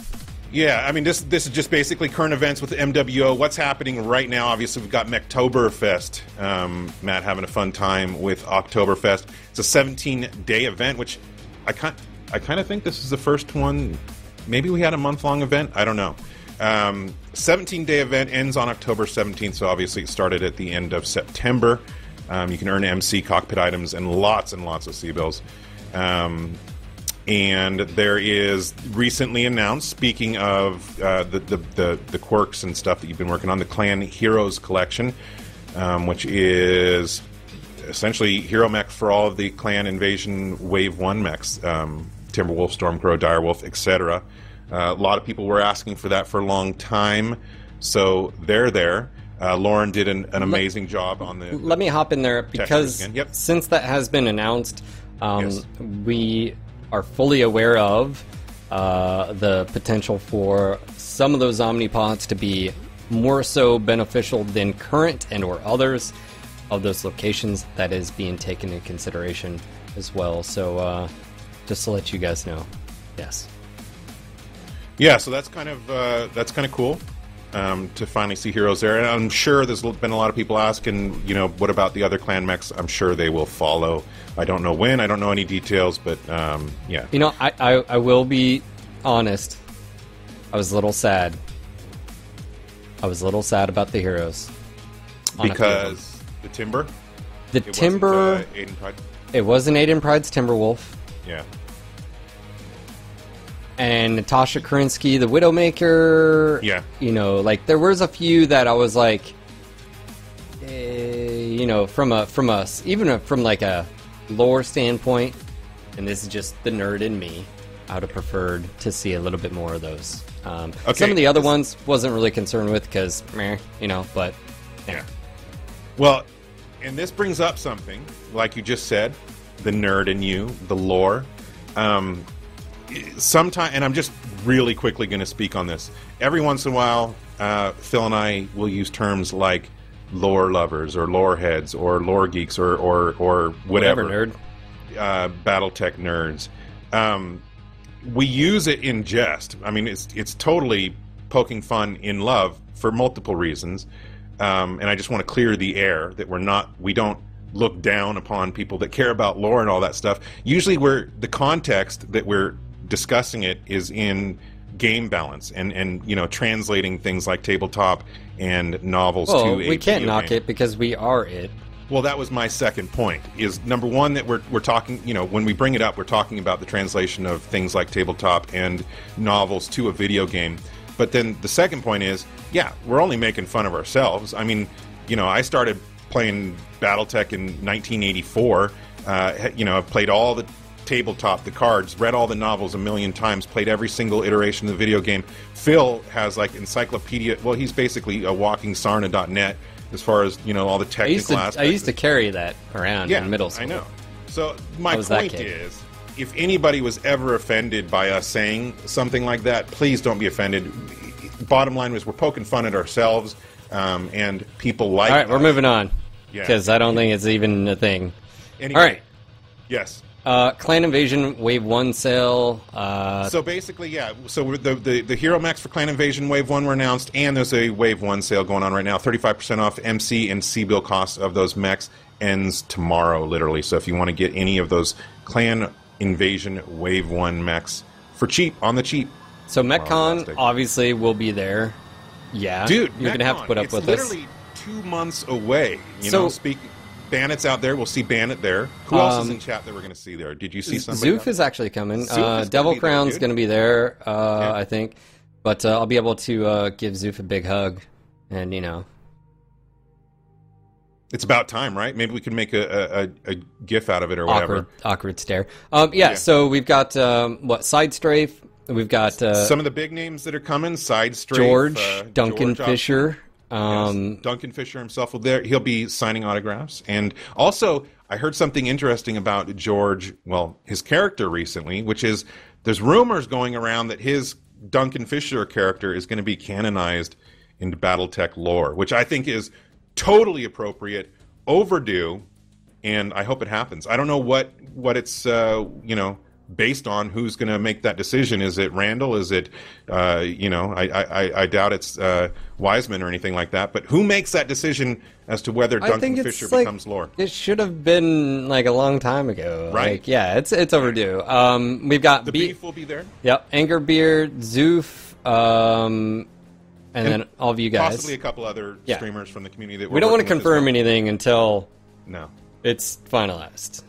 Yeah, I mean, this this is just basically current events with M W O, what's happening right now. Obviously, we've got Mechtoberfest. Um, Matt having a fun time with Oktoberfest. It's a seventeen-day event, which I kind I kind of think this is the first one. Maybe we had a month-long event. I don't know. Um, seventeen-day event ends on October seventeenth, so obviously it started at the end of September. Um, you can earn M C cockpit items and lots and lots of Seabills. Um, and there is recently announced, speaking of uh, the, the, the, the quirks and stuff that you've been working on, the Clan Heroes Collection, um, which is essentially hero mech for all of the Clan Invasion Wave one mechs, um, Timberwolf, Stormcrow, Direwolf, et cetera. Uh, a lot of people were asking for that for a long time, so they're there. Uh, Lauren did an, an amazing let, job on the... Let me hop in there, because yep. since that has been announced, um, yes. we are fully aware of uh, the potential for some of those Omnipods to be more so beneficial than current and or others of those locations. That is being taken into consideration as well. So uh, just to let you guys know, yes. Yeah, so that's kind of uh, that's kind of cool. Um, to finally see heroes there. And I'm sure there's been a lot of people asking, you know, what about the other clan mechs? I'm sure they will follow. I don't know when. I don't know any details, but, um, yeah. You know, I, I, I will be honest. I was a little sad. I was a little sad about the heroes. Because the Timber? The it Timber... Wasn't, uh, Aiden Pride. It wasn't Aiden Pride's Timberwolf. Yeah. And Natasha Kerensky, the Widowmaker. Yeah. You know, like, there was a few that I was like, eh, you know, from a, from a, even a, from like a lore standpoint, and this is just the nerd in me, I would have preferred to see a little bit more of those. Um, okay. Some of the other ones wasn't really concerned with because, meh, you know, but. Yeah. yeah. Well, and this brings up something, like you just said, the nerd in you, the lore. Um, Sometime, and I'm just really quickly going to speak on this. Every once in a while, uh, Phil and I will use terms like lore lovers or lore heads or lore geeks or or, or whatever. Whatever nerd. Uh, BattleTech nerds. Um, we use it in jest. I mean, it's it's totally poking fun in love for multiple reasons. Um, and I just want to clear the air that we're not, we don't look down upon people that care about lore and all that stuff. Usually, we're the context that we're discussing it is in game balance and, and you know, translating things like tabletop and novels well, to a video game. We can't knock it because we are it. Well, that was my second point, is number one, that we're we're talking, you know, when we bring it up, we're talking about the translation of things like tabletop and novels to a video game. But then the second point is, yeah, we're only making fun of ourselves. I mean, you know, I started playing BattleTech in nineteen eighty-four. Uh, you know, I've played all the tabletop, the cards, read all the novels a million times, played every single iteration of the video game. Phil has, like, encyclopedia. Well, he's basically a walking Sarna dot net. As far as, you know, all the technical aspects. I used to carry that around yeah, in middle school. I know. So my point is, if anybody was ever offended by us saying something like that, please don't be offended. Bottom line was, we're poking fun at ourselves, um, and people like that. All right, we're moving on, because yeah. I don't think it's even a thing. Anyway, all right. Yes. Uh, Clan Invasion Wave one sale. Uh... So basically, yeah. So the, the the Hero Max for Clan Invasion Wave one were announced, and there's a Wave one sale going on right now. thirty-five percent off M C and C-bill costs of those mechs ends tomorrow, literally. So if you want to get any of those Clan Invasion Wave one mechs for cheap, on the cheap. So MechCon obviously will be there. Yeah. Dude, you're going to have to put up with this. It's literally two months away. You know, speaking... Bandit's out there. We'll see Bandit there. Who else um, is in chat that we're going to see there? Did you see somebody? Zoof is actually coming. Uh, Devil Crown's going to be there, uh, yeah. I think. But uh, I'll be able to uh, give Zoof a big hug. And, you know. It's about time, right? Maybe we can make a, a, a gif out of it or whatever. Awkward, awkward stare. Um, yeah, yeah, so we've got, um, what, Side Strafe. We've got... Uh, Some of the big names that are coming. Side Strafe. George. Uh, Duncan George Fisher. Um, yes. Duncan Fisher himself will there. He'll be signing autographs. And also, I heard something interesting about George, well, his character recently, which is there's rumors going around that his Duncan Fisher character is going to be canonized into BattleTech lore, which I think is totally appropriate, overdue, and I hope it happens. I don't know what, what it's, uh, you know... based on who's going to make that decision. Is it Randall? Is it, uh, you know, I, I, I doubt it's uh, Wiseman or anything like that. But who makes that decision as to whether Duncan Fisher like, becomes lore? It should have been, like, a long time ago. Right. Like, yeah, it's it's overdue. Um, we've got... The Be- Beef will be there. Yep. Angerbeard, Zoof, um, and, and then all of you guys. Possibly a couple other yeah. streamers from the community that we're We don't want to confirm anything until no. it's finalized.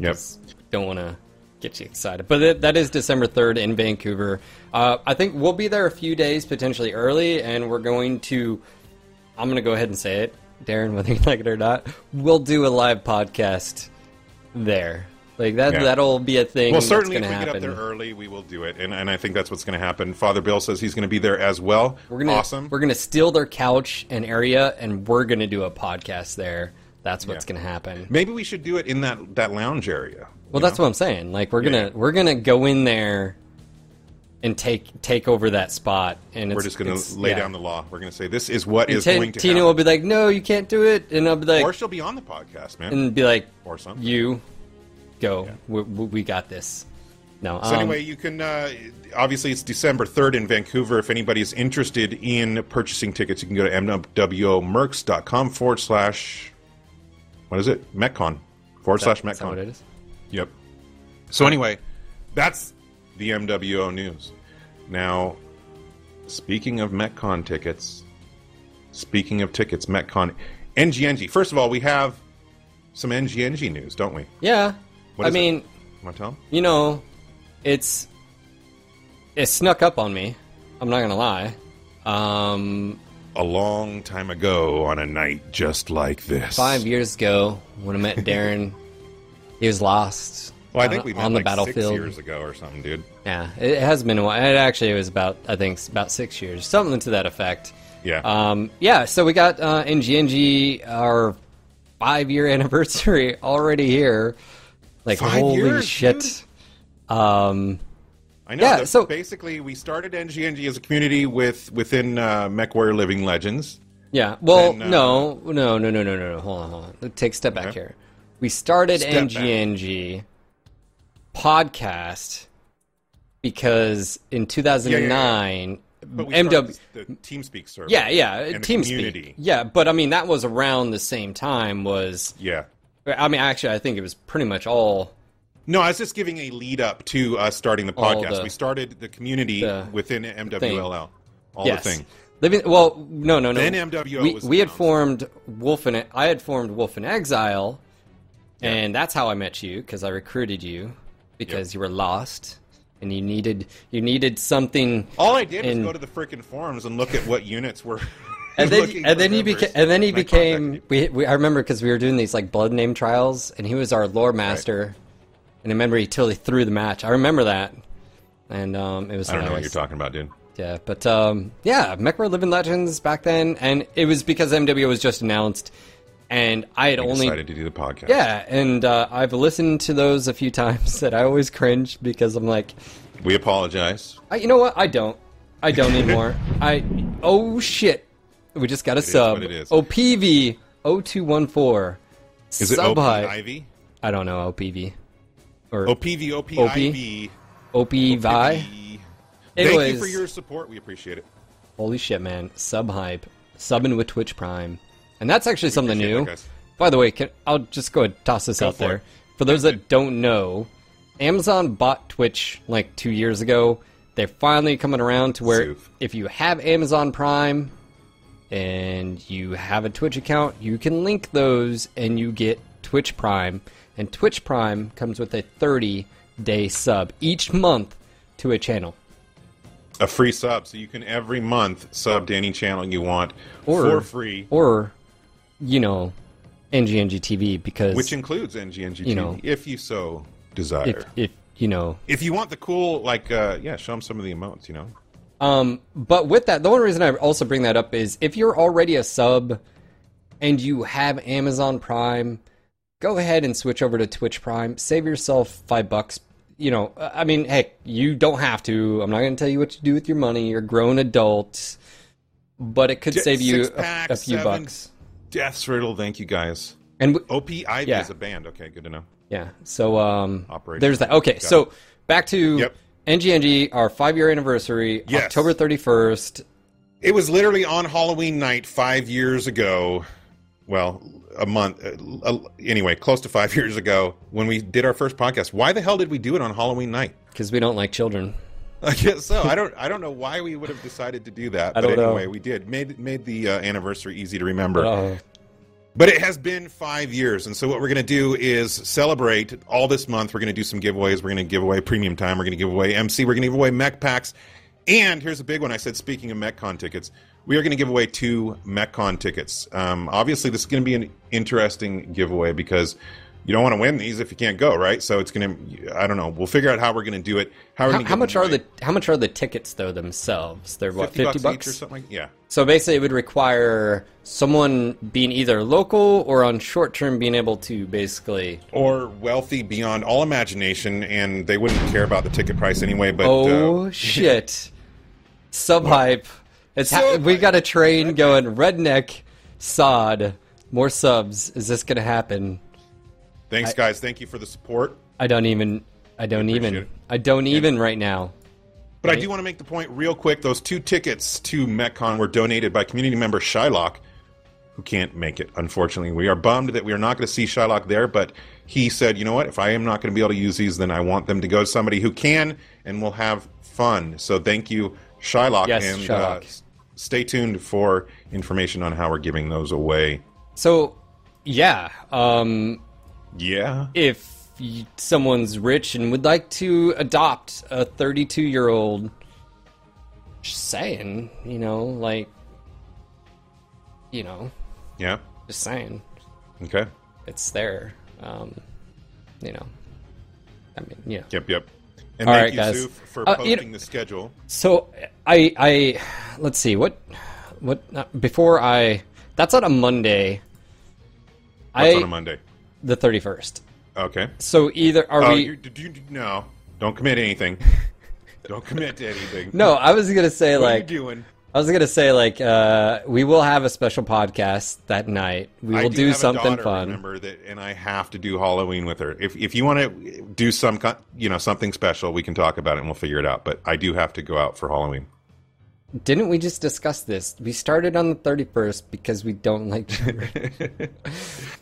Yep. Just don't want to... get you excited, but it, that is December third in Vancouver. uh I think we'll be there a few days potentially early, and we're going to I'm gonna go ahead and say it, Darren, whether you like it or not, we'll do a live podcast there. Like that yeah. that'll be a thing. Well, certainly if we happen. Get up there early, we will do it, and and I think that's what's going to happen. Father Bill says he's going to be there as well. We're gonna awesome we're gonna steal their couch and area, and we're gonna do a podcast there. That's what's yeah. going to happen. Maybe we should do it in that, that lounge area. Well, that's know? What I'm saying. Like we're yeah, gonna yeah. we're gonna go in there and take take over that spot. And it's, we're just gonna lay yeah. down the law. We're gonna say this is what and is t- going to Tina happen. Will be like, no, you can't do it, and I'll be like, or she'll be on the podcast, man, and be like, or something. You go. Yeah. We, we got this. No. So um, anyway, you can uh, obviously it's December third in Vancouver. If anybody's interested in purchasing tickets, you can go to m w o mercs dot com forward slash. What is it? MechCon. Forward that, slash MechCon. Is that what it is? Yep. So anyway, that's the M W O news. Now, speaking of MechCon tickets, speaking of tickets, MechCon, N G N G. First of all, we have some N G N G news, don't we? Yeah. What I is mean, it? You want to tell them? You know, it's it snuck up on me. I'm not going to lie. Um... A long time ago on a night just like this. Five years ago when I met Darren, he was lost. Well, I think we met on the like battlefield six years ago or something, dude. Yeah, it has been a while. It actually was about, I think, about six years. Something to that effect. Yeah. Um, yeah, so we got uh, N G N G, our five-year anniversary already here. Like, five holy years, shit. Dude? Um... I know. Yeah, so basically, we started N G N G as a community with within uh, MechWarrior Living Legends. Yeah. Well, then, uh, no, no, no, no, no, no, no. Hold on, hold on. Take a step back okay. here. We started step N G N G back. Podcast because in two thousand nine, yeah, yeah, yeah. But we M W the TeamSpeak server. Yeah, yeah, TeamSpeak. Yeah, but I mean that was around the same time. Was yeah. I mean, actually, I think it was pretty much all No, I was just giving a lead up to us starting the podcast. The, we started the community the within M W L L. Thing. All yes. the thing. Living, well, no, no, no. Then M W L we, was we had formed Wolf in I had formed Wolf in Exile, yeah. and that's how I met you, because I recruited you because yep. you were lost and you needed you needed something. All I did in, was go to the freaking forums and look at what units were. And then, and then, he beca- and then he became, we, we, I remember because we were doing these like blood name trials, and he was our lore master, right. and I remember he totally threw the match. I remember that, and um, it was I don't nice. know what you're talking about, dude. Yeah, but um, yeah, MechWarrior Living Legends back then, and it was because M W was just announced, and I had I only... decided to do the podcast. Yeah, and uh, I've listened to those a few times, that I always cringe because I'm like... We apologize. I, you know what? I don't. I don't anymore. I... Oh, shit. We just got a it sub. Is what it is. O P V zero two one four. Is it O P I V? I don't know, O P V. Or O P V O P I V. O P V I. Thank you for your support. We appreciate it. Holy shit, man. Sub hype. Subbing with Twitch Prime. And that's actually we something new. That, By the way, can, I'll just go ahead and toss this go out for there. It. For those that don't know, Amazon bought Twitch like two years ago. They're finally coming around to where Soof. if you have Amazon Prime... and you have a Twitch account, you can link those and you get Twitch Prime. And Twitch Prime comes with a thirty-day sub each month to a channel. A free sub, so you can every month sub to any channel you want or, for free. Or, you know, N G N G T V because... Which includes N G N G T V, you know, if you so desire. If, if, you know... If you want the cool, like, uh, yeah, show them some of the emotes, you know. Um, but with that, the only reason I also bring that up is if you're already a sub and you have Amazon Prime, go ahead and switch over to Twitch Prime. Save yourself five bucks. You know, I mean, heck, you don't have to. I'm not going to tell you what to do with your money. You're a grown adult. But it could save you a, a few bucks. Death's Riddle, thank you guys. And w- O P I V yeah. is a band. Okay, good to know. Yeah, so um, there's that. Okay, Got so it. back to... Yep. N G N G, our five-year anniversary, yes. October thirty-first. It was literally on Halloween night five years ago. Well, a month. Uh, anyway, close to five years ago when we did our first podcast. Why the hell did we do it on Halloween night? Because we don't like children. I guess so. I don't. I don't know why we would have decided to do that. But anyway, know. we did. Made made the uh, anniversary easy to remember. Uh, But it has been five years, and so what we're going to do is celebrate all this month. We're going to do some giveaways. We're going to give away Premium Time. We're going to give away M C. We're going to give away Mech Packs. And here's a big one. I said, speaking of MechCon tickets, we are going to give away two MechCon tickets. Um, obviously, this is going to be an interesting giveaway because you don't want to win these if you can't go, right? So it's going to, I don't know. We'll figure out how we're going to do it. How, are how, how much are the How much are the tickets, though, themselves? They're what, fifty bucks? fifty bucks? Each or something? Like, yeah. So basically, it would require someone being either local or on short-term being able to basically... Or wealthy beyond all imagination, and they wouldn't care about the ticket price anyway, but... Oh, uh, shit. Sub-hype. It's Sub-hype. Ha- we got a train redneck. going. Redneck, sod, more subs. Is this going to happen? Thanks, guys. I, Thank you for the support. I don't even. I don't I even. It. I don't yeah. even right now. But right? I do want to make the point real quick. Those two tickets to MechCon were donated by community member Shylock, who can't make it, unfortunately. We are bummed that we are not going to see Shylock there, but he said, you know what? If I am not going to be able to use these, then I want them to go to somebody who can and will have fun. So thank you, Shylock. Yes, and Shylock. Uh, stay tuned for information on how we're giving those away. So, yeah. Um... Yeah. If you, someone's rich and would like to adopt a thirty-two-year-old, just saying, you know, like, you know. Yeah. Just saying. Okay. It's there. Um, you know. I mean, yeah. Yep, yep. And All thank right, you, guys. Soof, for uh, posting you know, the schedule. So, I, I, let's see, what, what, not, before I, that's on a Monday. That's on a Monday. The thirty-first. Okay. So either are uh, we... You, you, you, no. Don't commit anything. Don't commit to anything. No, I was going to say what like... What are you doing? I was going to say like uh, we will have a special podcast that night. We will I do, do have something a daughter, fun. Remember that, and I have to do Halloween with her. If if you want to do some you know something special, we can talk about it and we'll figure it out. But I do have to go out for Halloween. Didn't we just discuss this? We started on the thirty-first because we don't like to...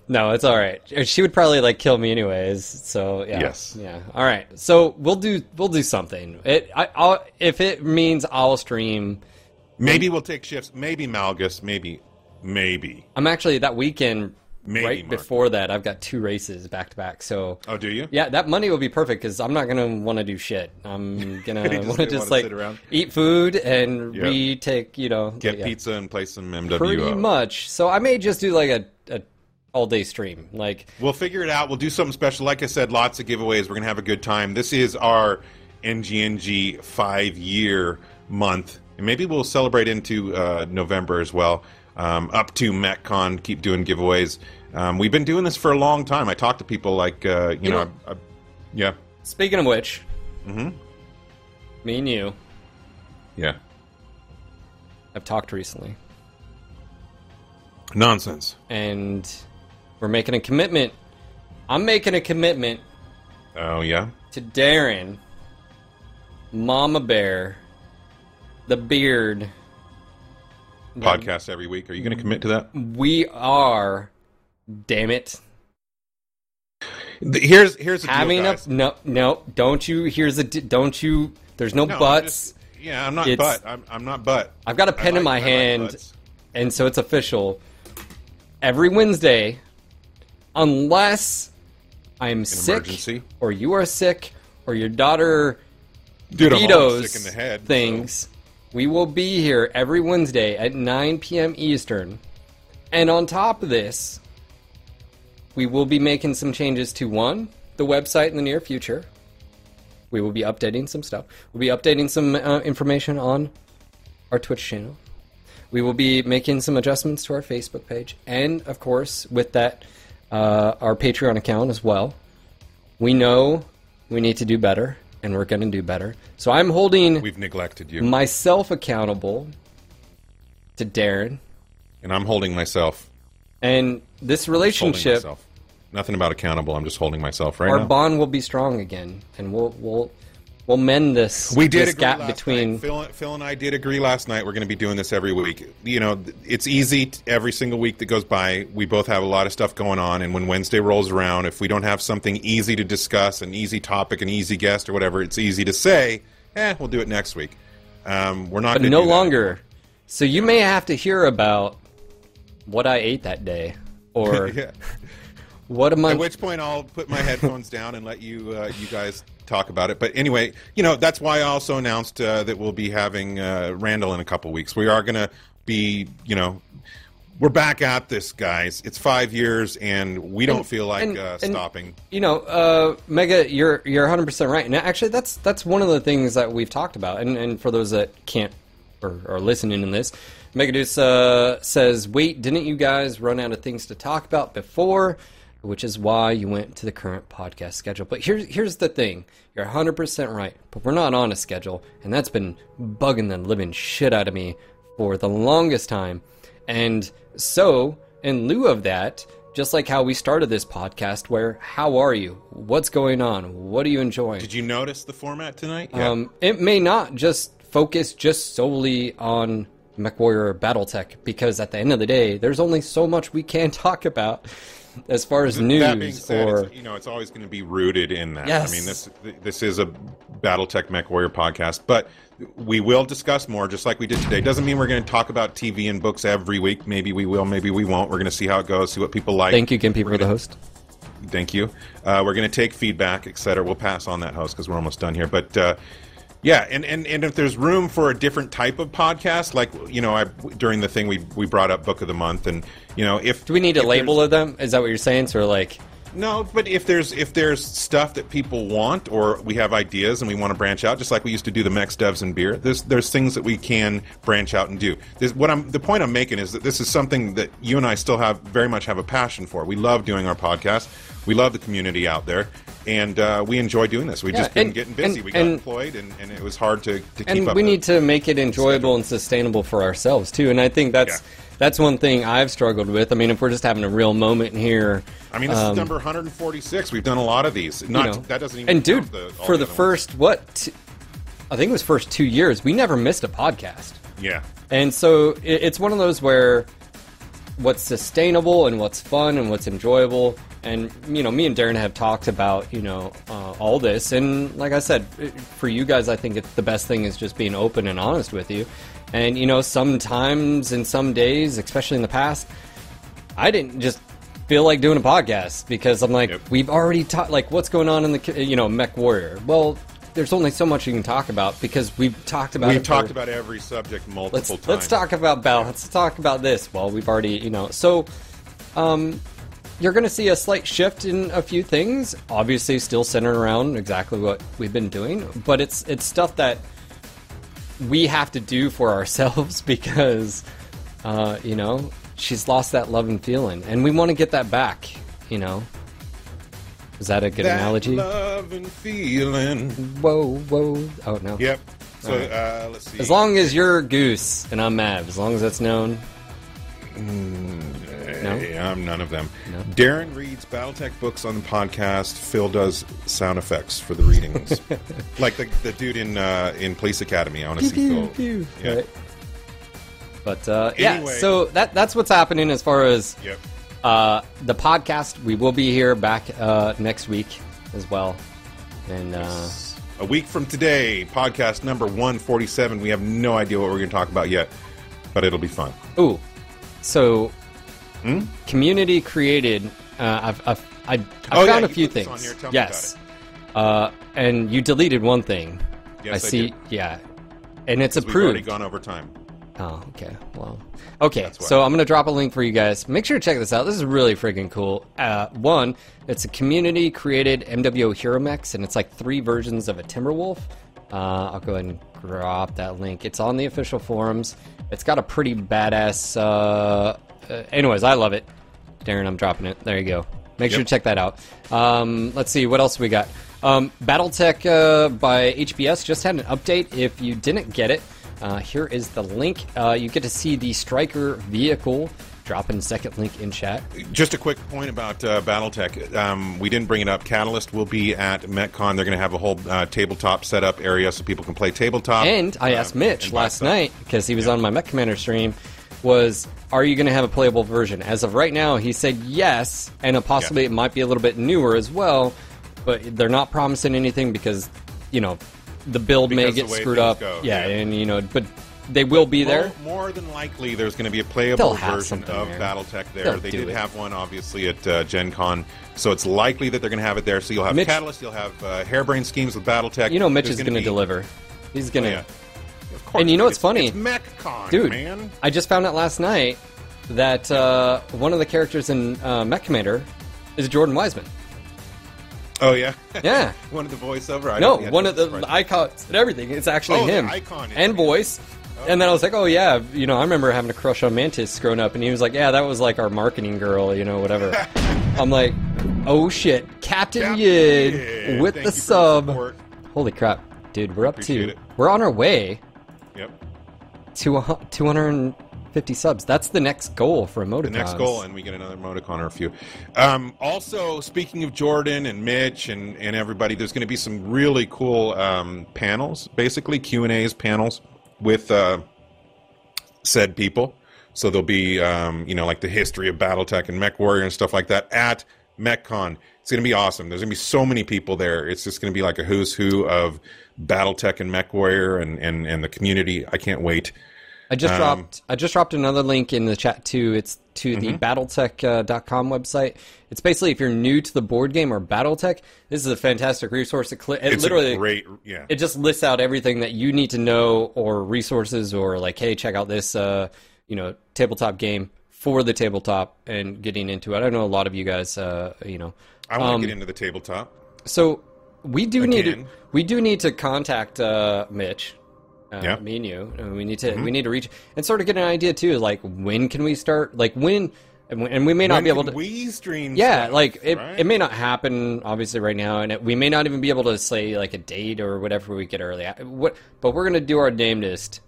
No, it's all right. She would probably like kill me anyways. So yeah. Yes. Yeah. All right. So we'll do we'll do something. It I I'll, if it means I'll stream. Maybe we'll take shifts. Maybe Malgus. Maybe maybe. I'm actually that weekend. Maybe right Mark. Before that, I've got two races back to back. So oh, do you? Yeah, that Monday will be perfect because I'm not gonna want to do shit. I'm gonna want to just, wanna just like eat food and yep. retake, you know, get yeah. pizza and play some M W O. Pretty much. So I may just do like a, a all day stream. Like we'll figure it out. We'll do something special. Like I said, lots of giveaways. We're gonna have a good time. This is our N G N G five year month, and maybe we'll celebrate into uh, November as well. Um, up to MechCon, keep doing giveaways. Um, we've been doing this for a long time. I talk to people like, uh, you, you know, know I, I, yeah. Speaking of which, mm-hmm. me and you. Yeah. I've talked recently. Nonsense. And we're making a commitment. I'm making a commitment. Oh, yeah? To Darren, Mama Bear, the Beard... podcast every week. Are you going to commit to that? We are. Damn it. Here's here's the having deal, a no no. Don't you? Here's a don't you? There's no, no buts. I'm just, yeah, I'm not it's, but. I'm I'm not but. I've got a pen like, in my I hand, like and so it's official. Every Wednesday, unless I'm An sick, emergency. Or you are sick, or your daughter Dude, vetoes I'm sick in the head, things. So. We will be here every Wednesday at nine p.m. Eastern. And on top of this, we will be making some changes to, one, the website in the near future. We will be updating some stuff. We'll be updating some uh, information on our Twitch channel. We will be making some adjustments to our Facebook page. And, of course, with that, uh, our Patreon account as well. We know we need to do better. And we're going to do better. So I'm holding We've neglected you. myself accountable to Darren. And I'm holding myself. And this relationship... Nothing about accountable. I'm just holding myself right our now. Our bond will be strong again. And we'll we'll, we'll mend this, we did this agree gap between... Phil, Phil and I did agree last night. We're going to be doing this every week. You know, it's easy to, every single week that goes by. We both have a lot of stuff going on. And when Wednesday rolls around, if we don't have something easy to discuss, an easy topic, an easy guest or whatever, it's easy to say, eh, we'll do it next week. Um, we're not going to no do that longer. Anymore. So you may have to hear about what I ate that day or... yeah. What am I... At which point I'll put my headphones down and let you uh, you guys talk about it. But anyway, you know, that's why I also announced uh, that we'll be having uh, Randall in a couple weeks. We are going to be, you know, we're back at this, guys. It's five years and we don't and, feel like and, uh, and, stopping. You know, uh, Mega, you're you're one hundred percent right. And actually, that's that's one of the things that we've talked about. And, and for those that can't or are listening to this, Megaduce uh, says, wait, didn't you guys run out of things to talk about before? Which is why you went to the current podcast schedule. But here's here's the thing. You're one hundred percent right, but we're not on a schedule, and that's been bugging the living shit out of me for the longest time. And so, in lieu of that, just like how we started this podcast, where how are you? What's going on? What are you enjoying? Did you notice the format tonight? Yeah. Um, it may not just focus just solely on MechWarrior or BattleTech, because at the end of the day, there's only so much we can talk about. As far as news, that being said, or it's, you know, it's always going to be rooted in that. Yes. I mean, this this is a BattleTech MechWarrior podcast, but we will discuss more, just like we did today. Doesn't mean we're going to talk about T V and books every week. Maybe we will, maybe we won't. We're going to see how it goes, see what people like. Thank you, Gimpy, for the host. Thank you. Uh, we're going to take feedback, et cetera. We'll pass on that host because we're almost done here, but. Uh, Yeah, and, and, and if there's room for a different type of podcast, like, you know, I, during the thing we we brought up Book of the Month, and, you know, if... Do we need a label of them? Is that what you're saying? So, like... No, but if there's if there's stuff that people want, or we have ideas and we want to branch out, just like we used to do the Mechs, Devs, and Beer, there's there's things that we can branch out and do. This, what I'm the point I'm making is that this is something that you and I still have very much have a passion for. We love doing our podcast. We love the community out there, and uh, we enjoy doing this. We yeah, just been getting busy. And, we got and, employed, and, and it was hard to, to keep and up. And we need to make it enjoyable and sustainable for ourselves, too. And I think that's... Yeah. That's one thing I've struggled with. I mean, if we're just having a real moment here. I mean, this um, is number one hundred forty-six. We've done a lot of these. Not you know, that doesn't even. And dude, the, for the, the first ones. what, t- I think it was first two years, we never missed a podcast. Yeah. And so it, it's one of those where what's sustainable and what's fun and what's enjoyable. And, you know, me and Darren have talked about, you know, uh, all this. And like I said, for you guys, I think it's the best thing is just being open and honest with you. And, you know, sometimes in some days, especially in the past, I didn't just feel like doing a podcast because I'm like, yep. we've already talked, like, what's going on in the, you know, MechWarrior? Well, there's only so much you can talk about because we've talked about we've it talked for, about every subject multiple let's, times. Let's talk about balance. Let's talk about this. Well, we've already, you know, so um, you're going to see a slight shift in a few things. Obviously, still centered around exactly what we've been doing, but it's it's stuff that we have to do for ourselves because, uh, you know, she's lost that love and feeling, and we want to get that back. You know. Is that a good that analogy? Love and feeling. Whoa, whoa. Oh, no. Yep. So, right. uh, let's see. As long as you're Goose and I'm Mav, as long as that's known. Mm, no? Yeah, I'm none of them. No? Darren reads BattleTech books on the podcast. Phil does sound effects for the readings. Like the, the dude in uh, in Police Academy, honestly. Pew, pew, pew. Yeah. Right. But, uh, anyway. yeah, so that that's what's happening as far as... Yep. Uh, the podcast, we will be here back uh, next week as well. And uh, a week from today, podcast number one forty-seven. We have no idea what we're going to talk about yet, but it'll be fun. Ooh. So, hmm? Community created, uh, I've, I've, I've, I've oh, found yeah, a few things. On here. Tell yes. Me about it. Uh, and you deleted one thing. Yes, I, I see. Did. Yeah. And it's approved. We've already gone over time. Oh, okay. Well, okay. So I'm going to drop a link for you guys. Make sure to check this out. This is really freaking cool. Uh, one, it's a community-created M W O Hero Mechs, and it's like three versions of a Timberwolf. Uh, I'll go ahead and drop that link. It's on the official forums. It's got a pretty badass... Uh, uh, anyways, I love it. Darren, I'm dropping it. There you go. Make yep. sure to check that out. Um, let's see. What else we got? Um, BattleTech uh, by H B S just had an update. If you didn't get it, Uh, here is the link. Uh, you get to see the Striker vehicle. Dropping second link in chat. Just a quick point about uh, BattleTech. Um, we didn't bring it up. Catalyst will be at MechCon. They're going to have a whole uh, tabletop setup area so people can play tabletop. And I asked uh, Mitch last night, because he was yeah. on my Mech Commander stream, was, are you going to have a playable version? As of right now, he said yes, and a possibly yeah. it might be a little bit newer as well, but they're not promising anything because, you know, the build because may get screwed up, yeah, yeah, and you know, but they will be more, there. More than likely, there's going to be a playable version of there. BattleTech there. They'll they did it. have one, obviously, at uh, Gen Con, so it's likely that they're going to have it there. So you'll have Mitch, Catalyst, you'll have uh, Harebrain Schemes with BattleTech. You know, Mitch there's is going to deliver. He's going to, oh, yeah. of course. And you know, it's, it's funny, it's MechCon, dude. Man. I just found out last night that uh, one of the characters in uh, Mech Commander is Jordan Wiseman. Oh, yeah? Yeah. One of the voiceover icons. No, one of the icons and everything. It's actually oh, him. The icon and voice. Oh. And then I was like, oh, yeah. You know, I remember having a crush on Mantis growing up. And he was like, yeah, that was like our marketing girl, you know, whatever. I'm like, oh, shit. Captain, Captain Yid, Yid with Thank the sub. The Holy crap. Dude, we're up Appreciate to... It. We're on our way yep. to two hundred fifty subs. That's the next goal for emoticons. The next goal, and we get another emoticon or a few. Um, also, speaking of Jordan and Mitch and, and everybody, there's going to be some really cool um, panels, basically Q and A's panels with uh, said people. So there'll be, um, you know, like the history of BattleTech and MechWarrior and stuff like that at MechCon. It's going to be awesome. There's going to be so many people there. It's just going to be like a who's who of BattleTech and MechWarrior and, and, and the community. I can't wait. I just um, dropped. I just dropped another link in the chat too. It's to the mm-hmm. BattleTech dot com uh, website. It's basically if you're new to the board game or BattleTech, this is a fantastic resource. It, cl- it it's literally, a great, yeah. It just lists out everything that you need to know, or resources, or like, hey, check out this, uh, you know, tabletop game for the tabletop and getting into it. I know a lot of you guys, uh, you know, I want to um, get into the tabletop. So we do Again. need to, we do need to contact uh, Mitch. Uh, yeah. Me and you. And we need to mm-hmm. we need to reach and sort of get an idea too. Like when can we start? Like when and, and we may not when be able to. We stream. Yeah, stuff, like it, right? it may not happen obviously right now, and it, we may not even be able to say like a date or whatever we get early. What? But we're gonna do our damnedest,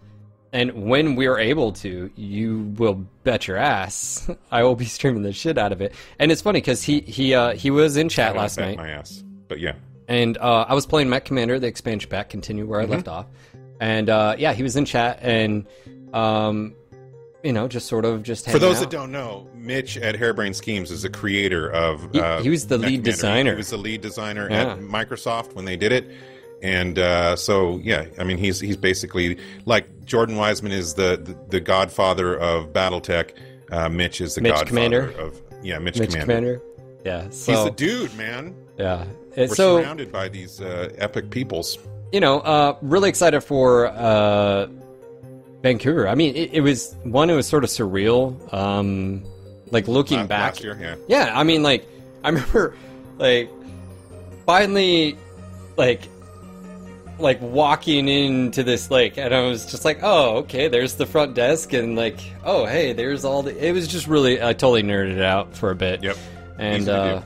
and when we are able to, you will bet your ass I will be streaming the shit out of it. And it's funny because he he uh, he was in chat I last night. My ass, but yeah. And uh, I was playing Mech Commander, the expansion pack, continue where mm-hmm. I left off. And, uh, yeah, he was in chat, and Um, you know, just sort of just hanging out. For those that don't know, Mitch at Harebrain Schemes is the creator of... Uh, he, he was the lead designer. He was the lead designer yeah. at Microsoft when they did it. And uh, so, yeah, I mean, he's he's basically... Like, Jordan Wiseman is the, the, the godfather of BattleTech. Uh, Mitch is the Mitch godfather Commander. of... Yeah, Mitch, Mitch Commander. Commander. Yeah, so... He's the dude, man. Yeah. We're so, surrounded by these uh, epic peoples. You know, uh, really excited for... Uh, Vancouver. I mean, it, it was one. It was sort of surreal. Um, like looking last, back, last year, yeah. yeah. I mean, like I remember, like finally, like like walking into this lake, and I was just like, oh, okay, there's the front desk, and like, oh, hey, there's all the. It was just really, I totally nerded out for a bit. Yep. And uh,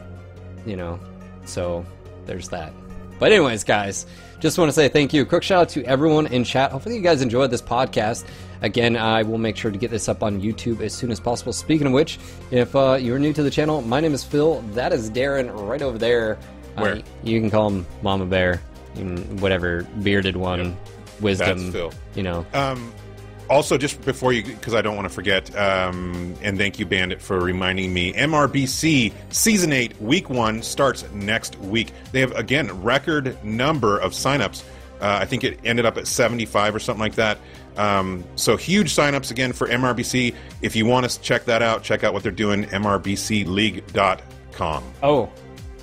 you know, so there's that. But anyways, guys. Just want to say thank you. Quick shout out to everyone in chat. Hopefully you guys enjoyed this podcast. Again, I will make sure to get this up on YouTube as soon as possible. Speaking of which, if uh, you're new to the channel, my name is Phil. That is Darren right over there. Where? Uh, you can call him Mama Bear, whatever, bearded one, yep. Wisdom. That's Phil. You know. Um, also, just before you, because I don't want to forget, um, and thank you, Bandit, for reminding me, M R B C Season eight, Week one starts next week. They have, again, record number of signups. Uh, I think it ended up at seventy-five or something like that. Um, so huge signups, again, for M R B C. If you want to check that out, check out what they're doing, M R B C league dot com. Oh,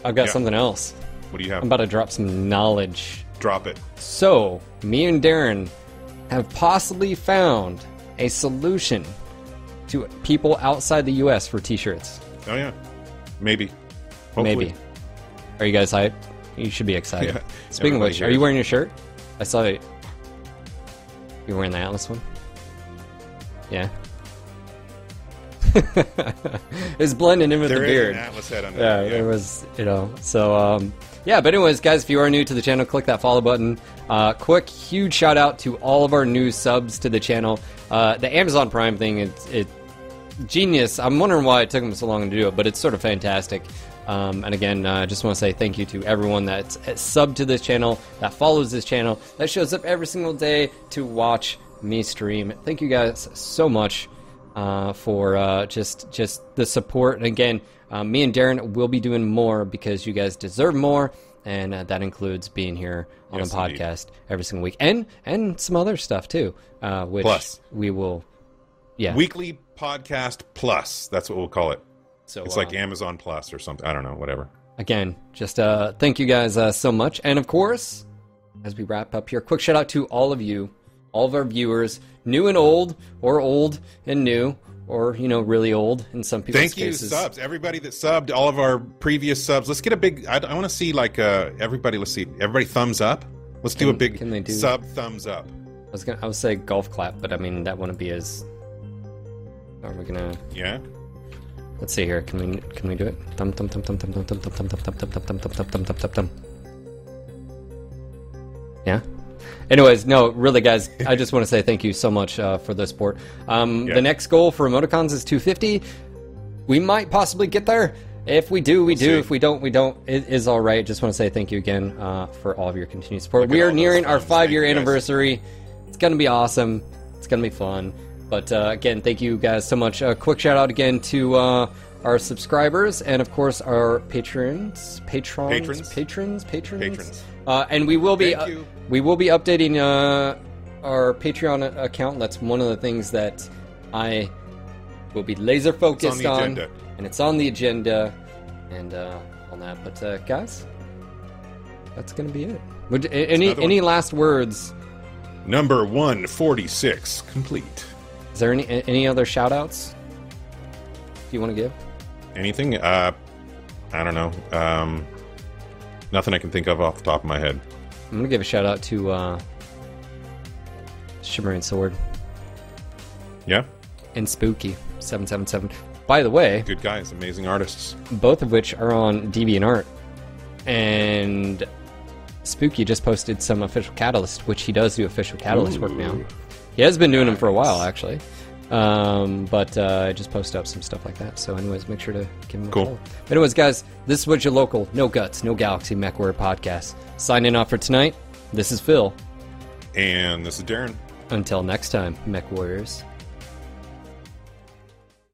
I've got yeah. something else. What do you have? I'm about to drop some knowledge. Drop it. So, me and Darren... have possibly found a solution to people outside the U S for t-shirts. Oh yeah, maybe. Hopefully. Maybe. Are you guys hyped? You should be excited. Yeah. Speaking Everybody of which, are you wearing your shirt? I saw it. You wearing the Atlas one? Yeah. It's blending in with there the beard. There is an Atlas head on yeah, it. Yeah, it was. You know, so. Um, Yeah, but anyways, guys, if you are new to the channel, click that follow button. Uh, quick, huge shout out to all of our new subs to the channel. Uh, the Amazon Prime thing, it's it, genius. I'm wondering why it took them so long to do it, but it's sort of fantastic. Um, and again, I uh, just want to say thank you to everyone that's subbed to this channel, that follows this channel, that shows up every single day to watch me stream. Thank you guys so much uh, for uh, just just the support. And again, Uh, me and Darren will be doing more because you guys deserve more, and uh, that includes being here on yes, the podcast indeed. every single week, and and some other stuff too, uh, which plus. we will, yeah, weekly podcast plus. That's what we'll call it. So it's uh, like Amazon Plus or something. I don't know, whatever. Again, just uh, thank you guys uh, so much, and of course, as we wrap up here, quick shout out to all of you, all of our viewers, new and old, or old and new. Or, you know, really old in some people's Thank cases. Thank you, subs. Everybody that subbed, all of our previous subs. Let's get a big... I, I want to see, like, uh, everybody... Let's see. Everybody thumbs up. Let's can, do a big can they do, sub thumbs up. I was going to... I would say golf clap, but, I mean, that wouldn't be as... Are we going to... Yeah? Let's see here. Can we can we do it? Thumb, thumb, thumb, thumb, thumb, thumb, thumb, thumb, thumb, thumb, thumb, thumb, thumb, thumb, thumb, thumb, thumb, thumb. Yeah? Anyways, no, really, guys, I just want to say thank you so much uh, for the support. Um, yeah. The next goal for emoticons is two fifty. We might possibly get there. If we do, we we'll do. See. If we don't, we don't. It is all right. Just want to say thank you again uh, for all of your continued support. Look we are nearing our five-year anniversary. It's going to be awesome. It's going to be fun. But, uh, again, thank you guys so much. A quick shout-out again to uh, our subscribers and, of course, our patrons. Patrons. Patrons. Patrons. Patrons. Patrons. Uh, and we will be... We will be updating uh, our Patreon account. That's one of the things that I will be laser focused on, on and it's on the agenda, and uh, on that. But uh, guys, that's gonna be it. Would, any any last words? Number one forty six complete. Is there any any other shout outs? Do you want to give anything? Uh, I don't know. Um, nothing I can think of off the top of my head. I'm going to give a shout out to uh, Shimmering Sword. Yeah. And Spooky seven seven seven. By the way, good guys, amazing artists. Both of which are on DeviantArt. And Spooky just posted some official Catalyst, which he does do official Catalyst Ooh. work now. He has been doing nice. them for a while, actually. Um, but uh, I just posted up some stuff like that. So, anyways, make sure to give him a cool. call. But anyways, guys, this was your local No Guts, No Galaxy MechWarrior podcast. Signing off for tonight. This is Phil. And this is Darren. Until next time, MechWarriors.